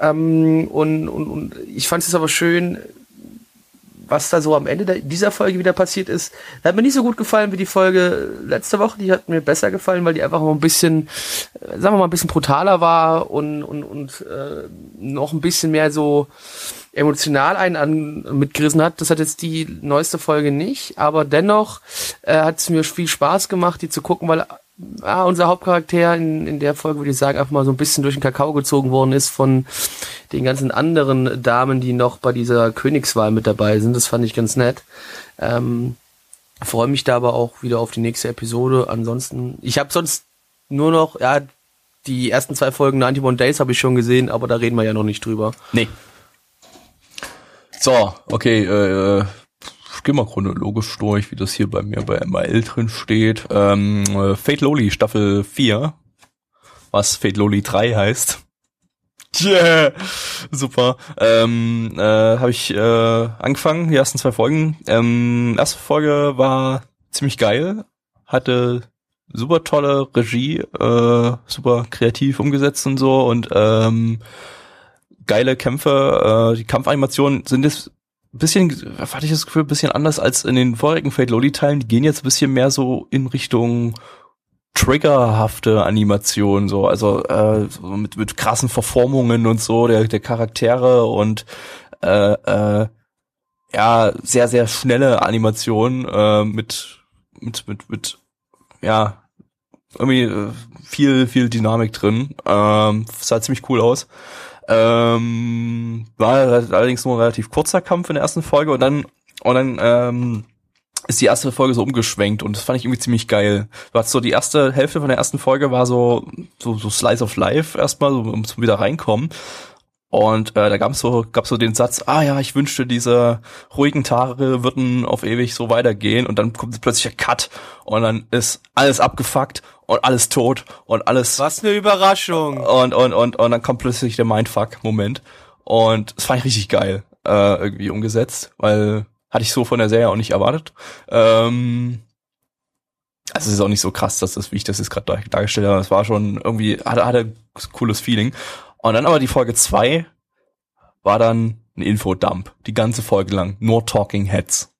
Ähm, und, und, und ich fand es aber schön, was da so am Ende der, dieser Folge wieder passiert ist, hat mir nicht so gut gefallen wie die Folge letzte Woche. Die hat mir besser gefallen, weil die einfach mal ein bisschen, sagen wir mal, ein bisschen brutaler war und und und äh, noch ein bisschen mehr so emotional einen an, mitgerissen hat. Das hat jetzt die neueste Folge nicht, aber dennoch äh, hat es mir viel Spaß gemacht, die zu gucken, weil ah, unser Hauptcharakter in, in der Folge, würde ich sagen, einfach mal so ein bisschen durch den Kakao gezogen worden ist von den ganzen anderen Damen, die noch bei dieser Königswahl mit dabei sind. Das fand ich ganz nett. Ähm, freue mich da aber auch wieder auf die nächste Episode. Ansonsten, ich habe sonst nur noch, ja, die ersten zwei Folgen einundneunzig Days habe ich schon gesehen, aber da reden wir ja noch nicht drüber. Nee. So, okay, äh, ich gehe mal chronologisch durch, wie das hier bei mir bei M A L drin steht. Ähm, Fate Loli Staffel vier, was Fate Loli drei heißt. Yeah, super. Ähm, äh, habe ich äh, angefangen, die ersten zwei Folgen. Ähm, erste Folge war ziemlich geil, hatte super tolle Regie, äh, super kreativ umgesetzt und so und ähm, geile Kämpfe, äh, die Kampfanimationen sind jetzt ein bisschen, hatte ich das Gefühl, ein bisschen anders als in den vorherigen Fate Loli-Teilen. Die gehen jetzt ein bisschen mehr so in Richtung triggerhafte Animationen, so, also äh, so mit, mit krassen Verformungen und so der, der Charaktere und äh, äh, ja, sehr, sehr schnelle Animationen äh, mit, mit, mit, mit, ja, irgendwie äh, viel, viel Dynamik drin. Ähm, sah ziemlich cool aus. Ähm, war allerdings nur ein relativ kurzer Kampf in der ersten Folge und dann und dann ähm, ist die erste Folge so umgeschwenkt und das fand ich irgendwie ziemlich geil. War so die erste Hälfte von der ersten Folge war so so, so Slice of Life erstmal, so, um wieder reinkommen. Und äh, da gab's so gab's so den Satz, ah ja, ich wünschte, diese ruhigen Tage würden auf ewig so weitergehen und dann kommt plötzlich der Cut und dann ist alles abgefuckt und alles tot und alles. Was eine Überraschung. Und und und und dann kommt plötzlich der Mindfuck-Moment und das fand ich richtig geil äh, irgendwie umgesetzt, weil hatte ich so von der Serie auch nicht erwartet. Ähm, Also es ist auch nicht so krass, dass das, wie ich das jetzt gerade dargestellt habe, das war schon irgendwie hatte hatte ein cooles Feeling. Und dann aber die Folge zwei war dann ein Infodump. Die ganze Folge lang. Nur Talking Heads.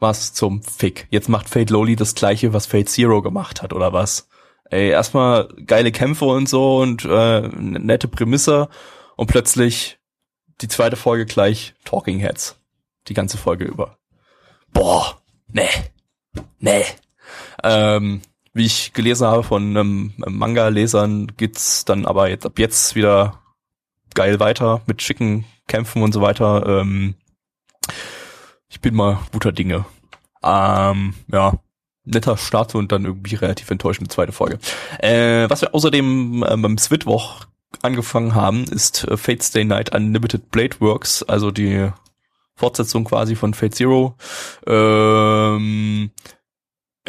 Was zum Fick. Jetzt macht Fate Loli das gleiche, was Fate Zero gemacht hat, oder was? Ey, erstmal geile Kämpfe und so und äh, nette Prämisse und plötzlich die zweite Folge gleich Talking Heads. Die ganze Folge über. Boah, nee, nee. Ähm, wie ich gelesen habe von einem Manga-Lesern, geht's dann aber jetzt ab jetzt wieder geil weiter mit schicken Kämpfen und so weiter. Ähm, ich bin mal guter Dinge. Ähm, ja, netter Start und dann irgendwie relativ enttäuschende zweite Folge. Äh, was wir außerdem ähm, beim Switwoch angefangen haben, ist äh, Fate Stay Night Unlimited Blade Works, also die Fortsetzung quasi von Fate Zero. Ähm,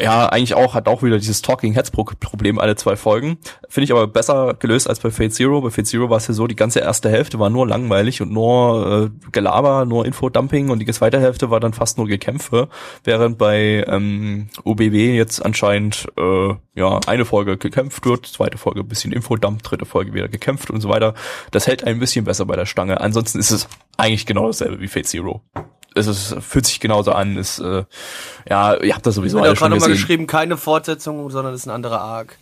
Ja, eigentlich auch, hat auch wieder dieses Talking-Heads-Problem alle zwei Folgen. Finde ich aber besser gelöst als bei Fate Zero. Bei Fate Zero war es ja so, die ganze erste Hälfte war nur langweilig und nur äh, Gelaber, nur Infodumping und die zweite Hälfte war dann fast nur Gekämpfe, während bei ähm, O B W jetzt anscheinend äh, ja eine Folge gekämpft wird, zweite Folge ein bisschen Infodump, dritte Folge wieder gekämpft und so weiter. Das hält ein bisschen besser bei der Stange. Ansonsten ist es eigentlich genau dasselbe wie Fate Zero. Es ist, fühlt sich genauso an, ist, äh, ja, ihr habt das sowieso alle schon gesehen. Ich habe gerade mal geschrieben, keine Fortsetzung, sondern es ist ein anderer Arc.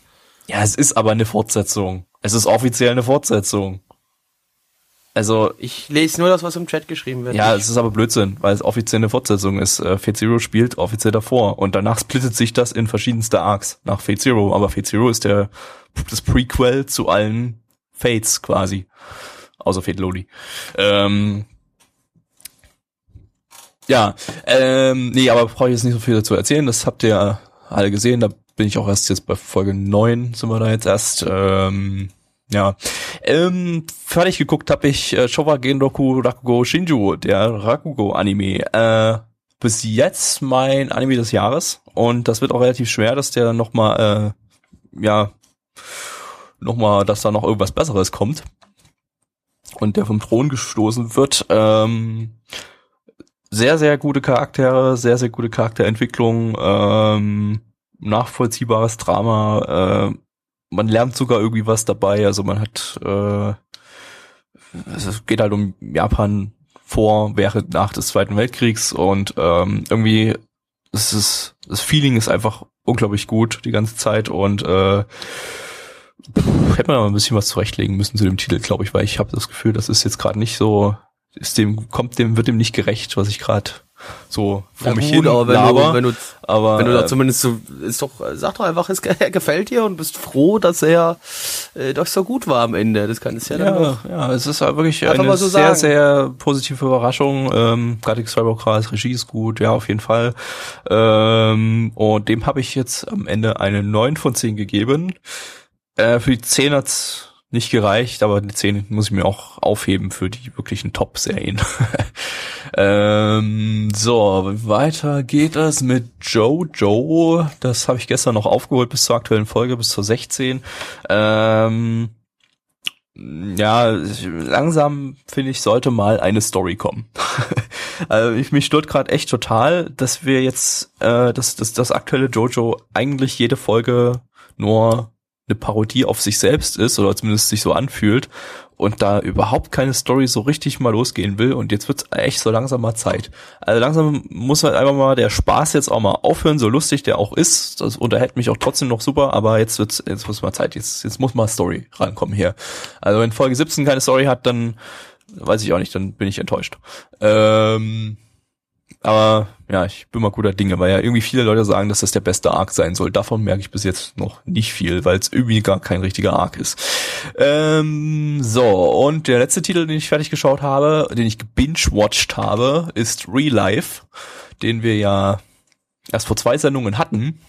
Ja, es ist aber eine Fortsetzung. Es ist offiziell eine Fortsetzung. Also, ich lese nur das, was im Chat geschrieben wird. Ja, es ist aber Blödsinn, weil es offiziell eine Fortsetzung ist. Fate Zero spielt offiziell davor und danach splittet sich das in verschiedenste Arcs nach Fate Zero. Aber Fate Zero ist der, das Prequel zu allen Fates quasi. Außer Fate Loli. Ähm, Ja, ähm, nee, aber brauche ich jetzt nicht so viel dazu erzählen, das habt ihr alle gesehen, da bin ich auch erst jetzt bei Folge neun, sind wir da jetzt erst, ähm, ja. Ähm, fertig geguckt habe ich äh, Showa Genroku Rakugo Shinju, der Rakugo-Anime, äh, bis jetzt mein Anime des Jahres und das wird auch relativ schwer, dass der dann nochmal, äh, ja, nochmal, dass da noch irgendwas Besseres kommt und der vom Thron gestoßen wird, ähm, sehr, sehr gute Charaktere, sehr, sehr gute Charakterentwicklung, ähm, nachvollziehbares Drama, äh, man lernt sogar irgendwie was dabei, also man hat, äh, es geht halt um Japan vor, während, nach des Zweiten Weltkriegs und ähm, irgendwie ist es, das Feeling ist einfach unglaublich gut die ganze Zeit und äh, hätte man mal ein bisschen was zurechtlegen müssen zu dem Titel, glaube ich, weil ich habe das Gefühl, das ist jetzt gerade nicht so, ist dem, kommt dem, wird dem nicht gerecht, was ich gerade so vor ja, mich gut, hin aber wenn laber, du, wenn du, aber, wenn du da zumindest so, ist doch, sag doch einfach, es gefällt dir und bist froh, dass er äh, doch so gut war am Ende, das kann es ja dann auch. Ja, ja, es ist halt wirklich einfach eine so sehr, sehr positive Überraschung, ähm, Gattix, Cyborg Regie ist gut, ja, auf jeden Fall, ähm, und dem habe ich jetzt am Ende eine neun von zehn gegeben. Äh, für die zehn hat's nicht gereicht, aber die zehn muss ich mir auch aufheben für die wirklichen Top-Serien. ähm, so, weiter geht es mit Jojo. Das habe ich gestern noch aufgeholt bis zur aktuellen Folge, bis zur sechzehn. Ähm, ja, langsam, finde ich, sollte mal eine Story kommen. Also ich, mich stört gerade echt total, dass wir jetzt äh, dass das, das aktuelle Jojo eigentlich jede Folge nur eine Parodie auf sich selbst ist oder zumindest sich so anfühlt und da überhaupt keine Story so richtig mal losgehen will und jetzt wird's echt so langsam mal Zeit. Also langsam muss halt einfach mal der Spaß jetzt auch mal aufhören, so lustig der auch ist, das unterhält mich auch trotzdem noch super, aber jetzt wird's, jetzt muss mal Zeit, jetzt, jetzt muss mal Story rankommen hier. Also wenn Folge siebzehn keine Story hat, dann weiß ich auch nicht, dann bin ich enttäuscht. Ähm, aber ja, ich bin mal guter Dinge, weil ja irgendwie viele Leute sagen, dass das der beste Arc sein soll. Davon merke ich bis jetzt noch nicht viel, weil es irgendwie gar kein richtiger Arc ist. Ähm, so, und der letzte Titel, den ich fertig geschaut habe, den ich gebinge-watched habe, ist Real Life, den wir ja erst vor zwei Sendungen hatten.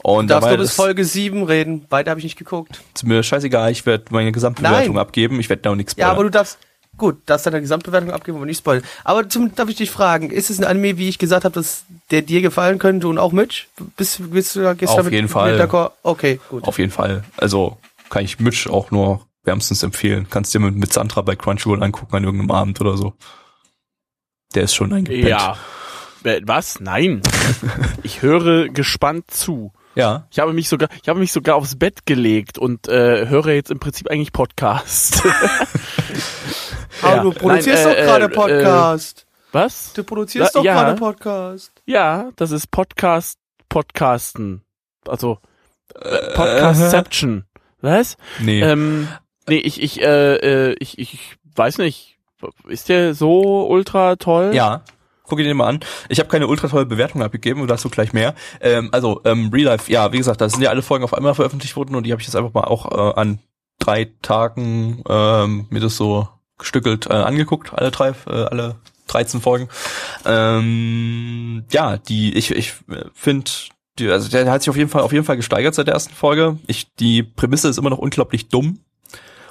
Und du darfst nur bis Folge sieben reden, weiter habe ich nicht geguckt. Ist mir scheißegal, ich werde meine Gesamtbewertung Nein. abgeben, ich werde da auch nichts spoilern. Ja, aber du darfst... Gut, das ist deine Gesamtbewertung abgeben, aber nicht spoilern. Aber zum, darf ich dich fragen, ist es ein Anime, wie ich gesagt habe, dass der dir gefallen könnte und auch Mitch? Bist, bist du da gestern Auf jeden mit, Fall. Mit okay, gut. Auf jeden Fall. Also kann ich Mitch auch nur wärmstens empfehlen. Kannst dir mit, mit Sandra bei Crunchyroll angucken an irgendeinem Abend oder so. Der ist schon ein Gepäck. Ja. Was? Nein. Ich höre gespannt zu. Ja. Ich habe mich sogar, ich habe mich sogar aufs Bett gelegt und äh, höre jetzt im Prinzip eigentlich Podcast. Aber ja. du produzierst Nein, äh, doch gerade äh, Podcast. Äh, was? Du produzierst Na, doch ja. gerade Podcast. Ja, das ist Podcast, Podcasten. Also äh, Podcastception. Äh, was? Nee. Ähm, nee, ich, ich, äh, ich, ich weiß nicht. Ist der so ultra toll? Ja. Guck ihn dir mal an. Ich habe keine ultra tolle Bewertung abgegeben, und dazu gleich mehr. Ähm, also, ähm, Real Life, ja, wie gesagt, da sind ja alle Folgen auf einmal veröffentlicht worden und die habe ich jetzt einfach mal auch äh, an drei Tagen ähm, mir das so gestückelt äh, angeguckt, alle drei, äh, alle dreizehn Folgen. Ähm, ja, die, ich, ich finde, also der hat sich auf jeden Fall auf jeden Fall gesteigert seit der ersten Folge. Ich, die Prämisse ist immer noch unglaublich dumm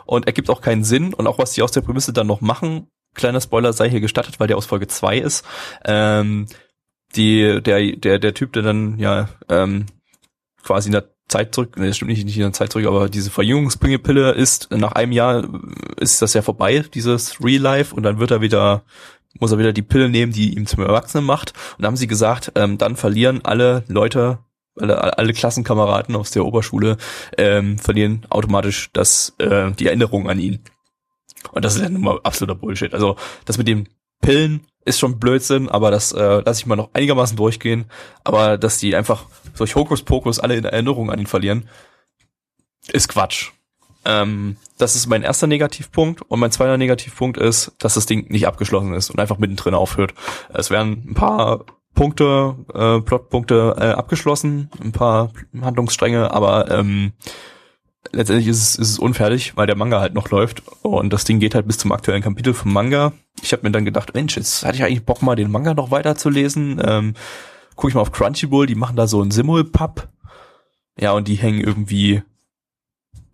und ergibt auch keinen Sinn und auch was die aus der Prämisse dann noch machen. Kleiner Spoiler sei hier gestattet, weil der aus Folge zwei ist. Ähm, die, der, der, der Typ, der dann ja ähm, quasi in der Zeit zurück, ne, das stimmt nicht, nicht in der Zeit zurück, aber diese Verjüngungspille ist, nach einem Jahr ist das ja vorbei, dieses Real Life, und dann wird er wieder, muss er wieder die Pille nehmen, die ihm zum Erwachsenen macht. Und da haben sie gesagt, ähm, dann verlieren alle Leute, alle, alle Klassenkameraden aus der Oberschule, ähm, verlieren automatisch das, äh, die Erinnerung an ihn. Und das ist ja nun mal absoluter Bullshit. Also das mit den Pillen ist schon Blödsinn, aber das äh, lasse ich mal noch einigermaßen durchgehen. Aber dass die einfach solch Hokuspokus alle in Erinnerung an ihn verlieren, ist Quatsch. Ähm, das ist mein erster Negativpunkt. Und mein zweiter Negativpunkt ist, dass das Ding nicht abgeschlossen ist und einfach mittendrin aufhört. Es werden ein paar Punkte, äh, Plotpunkte äh, abgeschlossen, ein paar Handlungsstränge, aber... Ähm, letztendlich ist es, ist es unfertig, weil der Manga halt noch läuft und das Ding geht halt bis zum aktuellen Kapitel vom Manga. Ich habe mir dann gedacht, Mensch, jetzt hatte ich eigentlich Bock mal den Manga noch weiter zu lesen. Ähm, guck ich mal auf Crunchyroll, die machen da so einen Simulpub. Ja, und die hängen irgendwie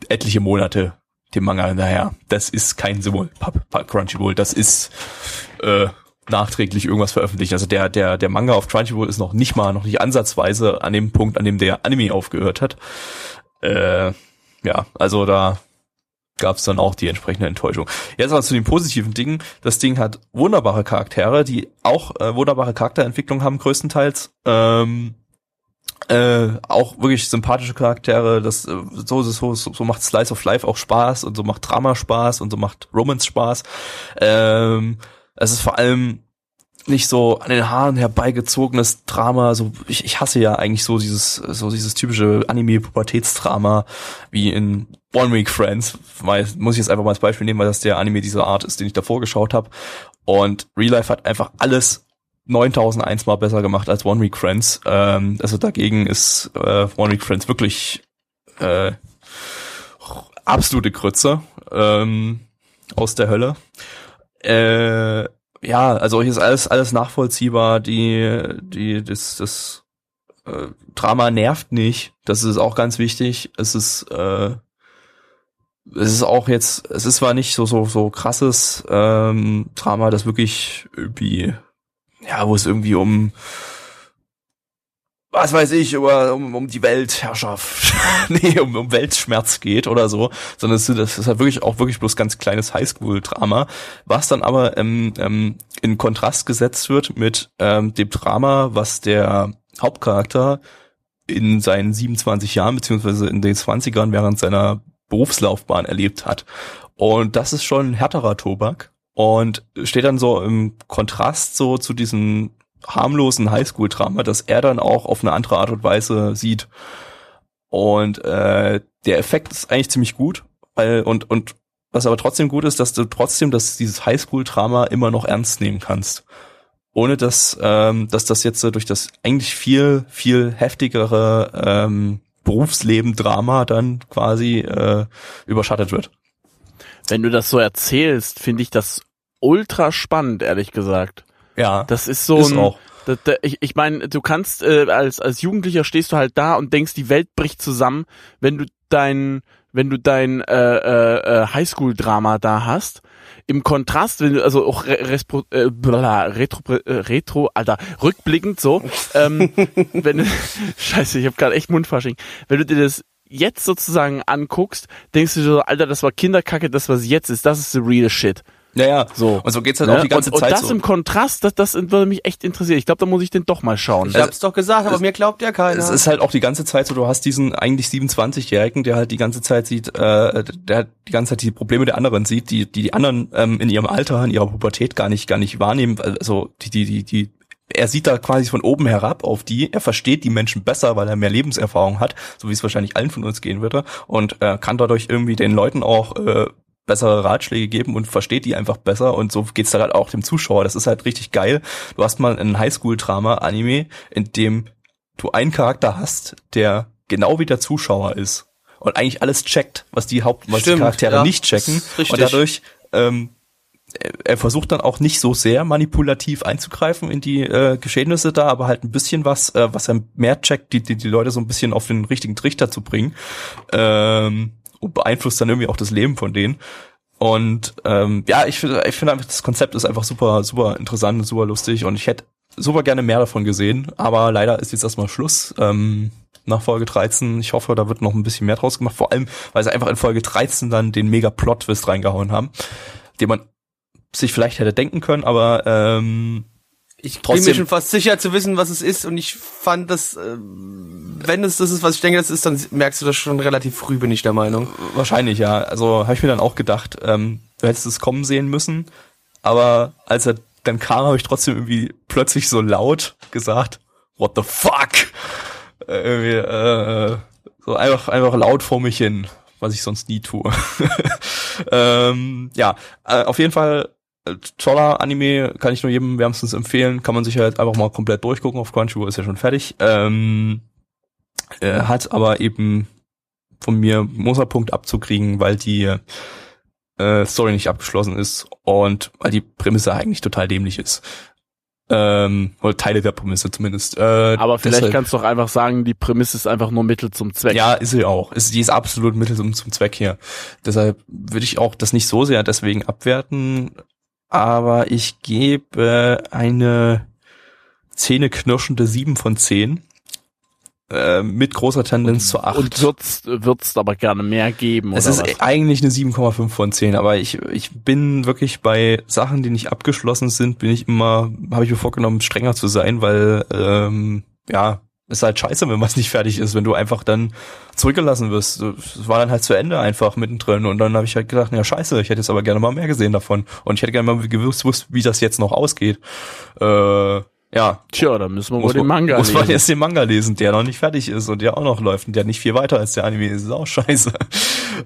etliche Monate dem Manga hinterher. Das ist kein Simulpub, Crunchyroll, das ist äh, nachträglich irgendwas veröffentlicht. Also der der der Manga auf Crunchyroll ist noch nicht mal, noch nicht ansatzweise an dem Punkt, an dem der Anime aufgehört hat. Äh, Ja, also da gab's dann auch die entsprechende Enttäuschung. Jetzt mal zu den positiven Dingen. Das Ding hat wunderbare Charaktere, die auch äh, wunderbare Charakterentwicklung haben größtenteils. Ähm, äh, auch wirklich sympathische Charaktere. Das äh, so, so, so macht Slice of Life auch Spaß und so macht Drama Spaß und so macht Romance Spaß. Ähm, Es ist vor allem nicht so an den Haaren herbeigezogenes Drama, so, ich, ich hasse ja eigentlich so dieses, so dieses typische Anime-Pubertätsdrama, wie in One Week Friends, weil, muss ich jetzt einfach mal als Beispiel nehmen, weil das der Anime dieser Art ist, den ich davor geschaut habe. Und Real Life hat einfach alles neuntausendundeins Mal besser gemacht als One Week Friends. Ähm, also dagegen ist äh, One Week Friends wirklich äh, absolute Grütze ähm, aus der Hölle. Äh, ja, also hier ist alles alles nachvollziehbar. Die die das das äh, Drama nervt nicht. Das ist auch ganz wichtig. Es ist äh, es ist auch jetzt es ist zwar nicht so so so krasses ähm, Drama, das wirklich irgendwie ja, wo es irgendwie um was weiß ich, über um, um die Weltherrschaft, nee, um, um Weltschmerz geht oder so, sondern es, das ist halt wirklich auch wirklich bloß ganz kleines Highschool-Drama, was dann aber ähm, ähm, in Kontrast gesetzt wird mit ähm, dem Drama, was der Hauptcharakter in seinen siebenundzwanzig Jahren beziehungsweise in den zwanzigern während seiner Berufslaufbahn erlebt hat. Und das ist schon ein härterer Tobak und steht dann so im Kontrast so zu diesem harmlosen Highschool-Drama, das er dann auch auf eine andere Art und Weise sieht. Und äh, der Effekt ist eigentlich ziemlich gut, weil und und was aber trotzdem gut ist, dass du trotzdem dass dieses Highschool-Drama immer noch ernst nehmen kannst, ohne dass ähm, dass das jetzt durch das eigentlich viel viel heftigere ähm, Berufsleben-Drama dann quasi äh, überschattet wird. Wenn du das so erzählst, finde ich das ultra spannend, ehrlich gesagt. Ja, das ist so ist ein, auch. Da, da, ich ich meine, du kannst äh, als als Jugendlicher stehst du halt da und denkst, die Welt bricht zusammen, wenn du dein wenn du dein äh, äh, Highschool-Drama da hast. Im Kontrast, wenn du also auch re, respro, äh, bla, retro äh, retro Alter rückblickend so, ähm, wenn Scheiße, ich habe gerade echt Mundfasching. Wenn du dir das jetzt sozusagen anguckst, denkst du dir so, Alter, das war Kinderkacke, das was jetzt ist, das ist the real shit. Ja, ja. So. Und so geht's halt ja? auch die ganze und, und Zeit. Und das so. Im Kontrast, das, das würde mich echt interessieren. Ich glaube, da muss ich den doch mal schauen. Ich hab's doch gesagt, aber es, mir glaubt ja keiner. Es ist halt auch die ganze Zeit so, du hast diesen eigentlich siebenundzwanzigjährigen, der halt die ganze Zeit sieht, äh, der die ganze Zeit die Probleme der anderen sieht, die die, die anderen ähm, in ihrem Alter, in ihrer Pubertät gar nicht gar nicht wahrnehmen. Also die die die die er sieht da quasi von oben herab auf die, er versteht die Menschen besser, weil er mehr Lebenserfahrung hat, so wie es wahrscheinlich allen von uns gehen würde, und äh, kann dadurch irgendwie den Leuten auch äh, bessere Ratschläge geben und versteht die einfach besser, und so geht's da halt auch dem Zuschauer. Das ist halt richtig geil. Du hast mal einen Highschool-Drama-Anime, in dem du einen Charakter hast, der genau wie der Zuschauer ist und eigentlich alles checkt, was die Haupt- was Stimmt, die Charaktere ja, nicht checken, und dadurch ähm, er versucht dann auch nicht so sehr manipulativ einzugreifen in die äh, Geschehnisse da, aber halt ein bisschen was, äh, was er mehr checkt, die, die die Leute so ein bisschen auf den richtigen Trichter zu bringen. Ähm, Und beeinflusst dann irgendwie auch das Leben von denen. Und ähm, ja, ich finde ich finde einfach, das Konzept ist einfach super, super interessant und super lustig. Und ich hätte super gerne mehr davon gesehen. Aber leider ist jetzt erstmal Schluss ähm, nach Folge dreizehn. Ich hoffe, da wird noch ein bisschen mehr draus gemacht. Vor allem, weil sie einfach in Folge dreizehn dann den Mega-Plot-Twist reingehauen haben, den man sich vielleicht hätte denken können, aber ähm, ich bin mir schon fast sicher zu wissen, was es ist, und ich fand das, äh, wenn es das ist, was ich denke, das ist, dann merkst du das schon relativ früh, bin ich der Meinung. Wahrscheinlich, ja. Also habe ich mir dann auch gedacht, ähm, du hättest es kommen sehen müssen, aber als er dann kam, habe ich trotzdem irgendwie plötzlich so laut gesagt, what the fuck? Äh, irgendwie, äh, so einfach, einfach laut vor mich hin, was ich sonst nie tue. ähm, ja, äh, auf jeden Fall toller Anime, kann ich nur jedem wärmstens empfehlen, kann man sich halt einfach mal komplett durchgucken, auf Crunchyroll ist ja schon fertig, ähm, äh, hat aber eben von mir Musterpunkt abzukriegen, weil die äh, Story nicht abgeschlossen ist und weil die Prämisse eigentlich total dämlich ist. Ähm, oder Teile der Prämisse zumindest. Äh, aber vielleicht deshalb, kannst du doch einfach sagen, die Prämisse ist einfach nur Mittel zum Zweck. Ja, ist sie auch. Ist, die ist absolut Mittel zum, zum Zweck hier. Deshalb würde ich auch das nicht so sehr deswegen abwerten, aber ich gebe eine zähneknirschende sieben von zehn äh, mit großer Tendenz und, zu acht. Und würdest, würdest aber gerne mehr geben, es oder Es ist was? Eigentlich eine sieben Komma fünf von zehn, aber ich ich bin wirklich bei Sachen, die nicht abgeschlossen sind, bin ich immer, habe ich mir vorgenommen, strenger zu sein, weil ähm, ja, ist halt scheiße, wenn was nicht fertig ist, wenn du einfach dann zurückgelassen wirst. Es war dann halt zu Ende einfach mittendrin und dann habe ich halt gedacht, ja scheiße, ich hätte jetzt aber gerne mal mehr gesehen davon und ich hätte gerne mal gewusst, wie das jetzt noch ausgeht. Äh, ja. Tja, dann müssen wir wohl den Manga lesen. Muss man jetzt den Manga lesen, der noch nicht fertig ist und der auch noch läuft und der nicht viel weiter als der Anime ist, ist auch scheiße.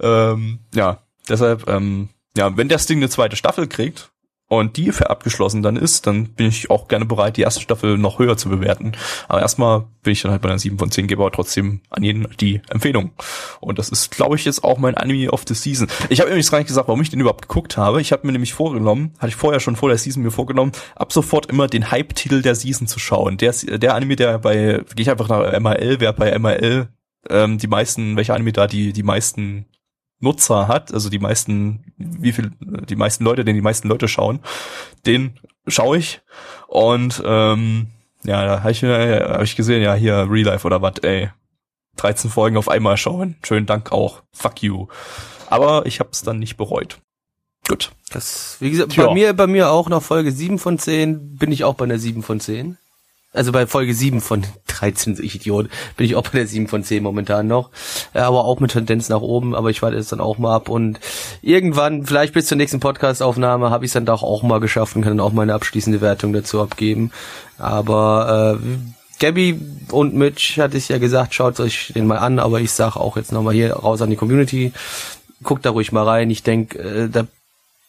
ähm, ja, deshalb, ähm, ja, wenn das Ding eine zweite Staffel kriegt, und die für abgeschlossen dann ist, dann bin ich auch gerne bereit, die erste Staffel noch höher zu bewerten. Aber erstmal bin ich dann halt bei einer sieben von zehn, gebe aber trotzdem an jeden die Empfehlung. Und das ist, glaube ich, jetzt auch mein Anime of the Season. Ich habe übrigens gar nicht gesagt, warum ich den überhaupt geguckt habe. Ich habe mir nämlich vorgenommen, hatte ich vorher schon vor der Season mir vorgenommen, ab sofort immer den Hype-Titel der Season zu schauen. Der, der Anime, der bei, gehe ich einfach nach M R L, wer bei M R L ähm, die meisten, welcher Anime da die die meisten Nutzer hat, also die meisten, wie viel, die meisten Leute, den die meisten Leute schauen, den schaue ich und ähm, ja, da habe ich, hab ich gesehen, ja hier Real Life oder was, ey, dreizehn Folgen auf einmal schauen, schönen Dank auch, fuck you, aber ich habe es dann nicht bereut. Gut. Das, wie gesagt, Tja. bei mir, bei mir auch noch Folge sieben von zehn, bin ich auch bei einer sieben von zehn. Also bei Folge sieben von dreizehn, ich Idiot, bin ich auch bei der sieben von zehn momentan noch. Aber auch mit Tendenz nach oben, aber ich warte es dann auch mal ab. Und irgendwann, vielleicht bis zur nächsten Podcast-Aufnahme, habe ich es dann doch auch mal geschafft und kann dann auch meine abschließende Wertung dazu abgeben. Aber äh, Gabby und Mitch hatte ich ja gesagt, schaut euch den mal an. Aber ich sage auch jetzt nochmal hier raus an die Community, guckt da ruhig mal rein. Ich denke, äh, da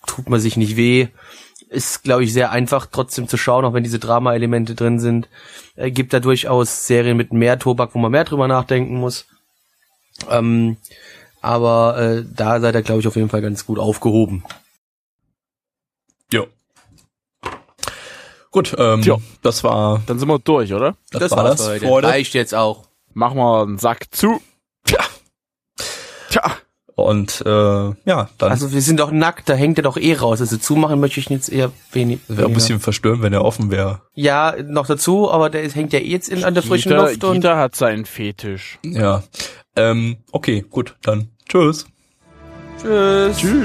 tut man sich nicht weh. Ist, glaube ich, sehr einfach trotzdem zu schauen, auch wenn diese Drama-Elemente drin sind. Äh, gibt da durchaus Serien mit mehr Tobak, wo man mehr drüber nachdenken muss. Ähm, aber äh, da seid ihr, glaube ich, auf jeden Fall ganz gut aufgehoben. Jo. Gut, ähm, Tja. das war... Dann sind wir durch, oder? Das, das war das. das reicht jetzt auch. Machen wir einen Sack zu. Tja. Tja. Und äh, ja, dann... Also wir sind doch nackt, da hängt er doch eh raus. Also zumachen möchte ich jetzt eher wenig. Wäre ein bisschen verstörend, wenn er offen wäre. Ja, noch dazu, aber der hängt ja eh jetzt in, an der frischen Luft. Jeder und Jeder hat seinen Fetisch. Ja, ähm, okay, gut, dann tschüss. Tschüss. Tschüss.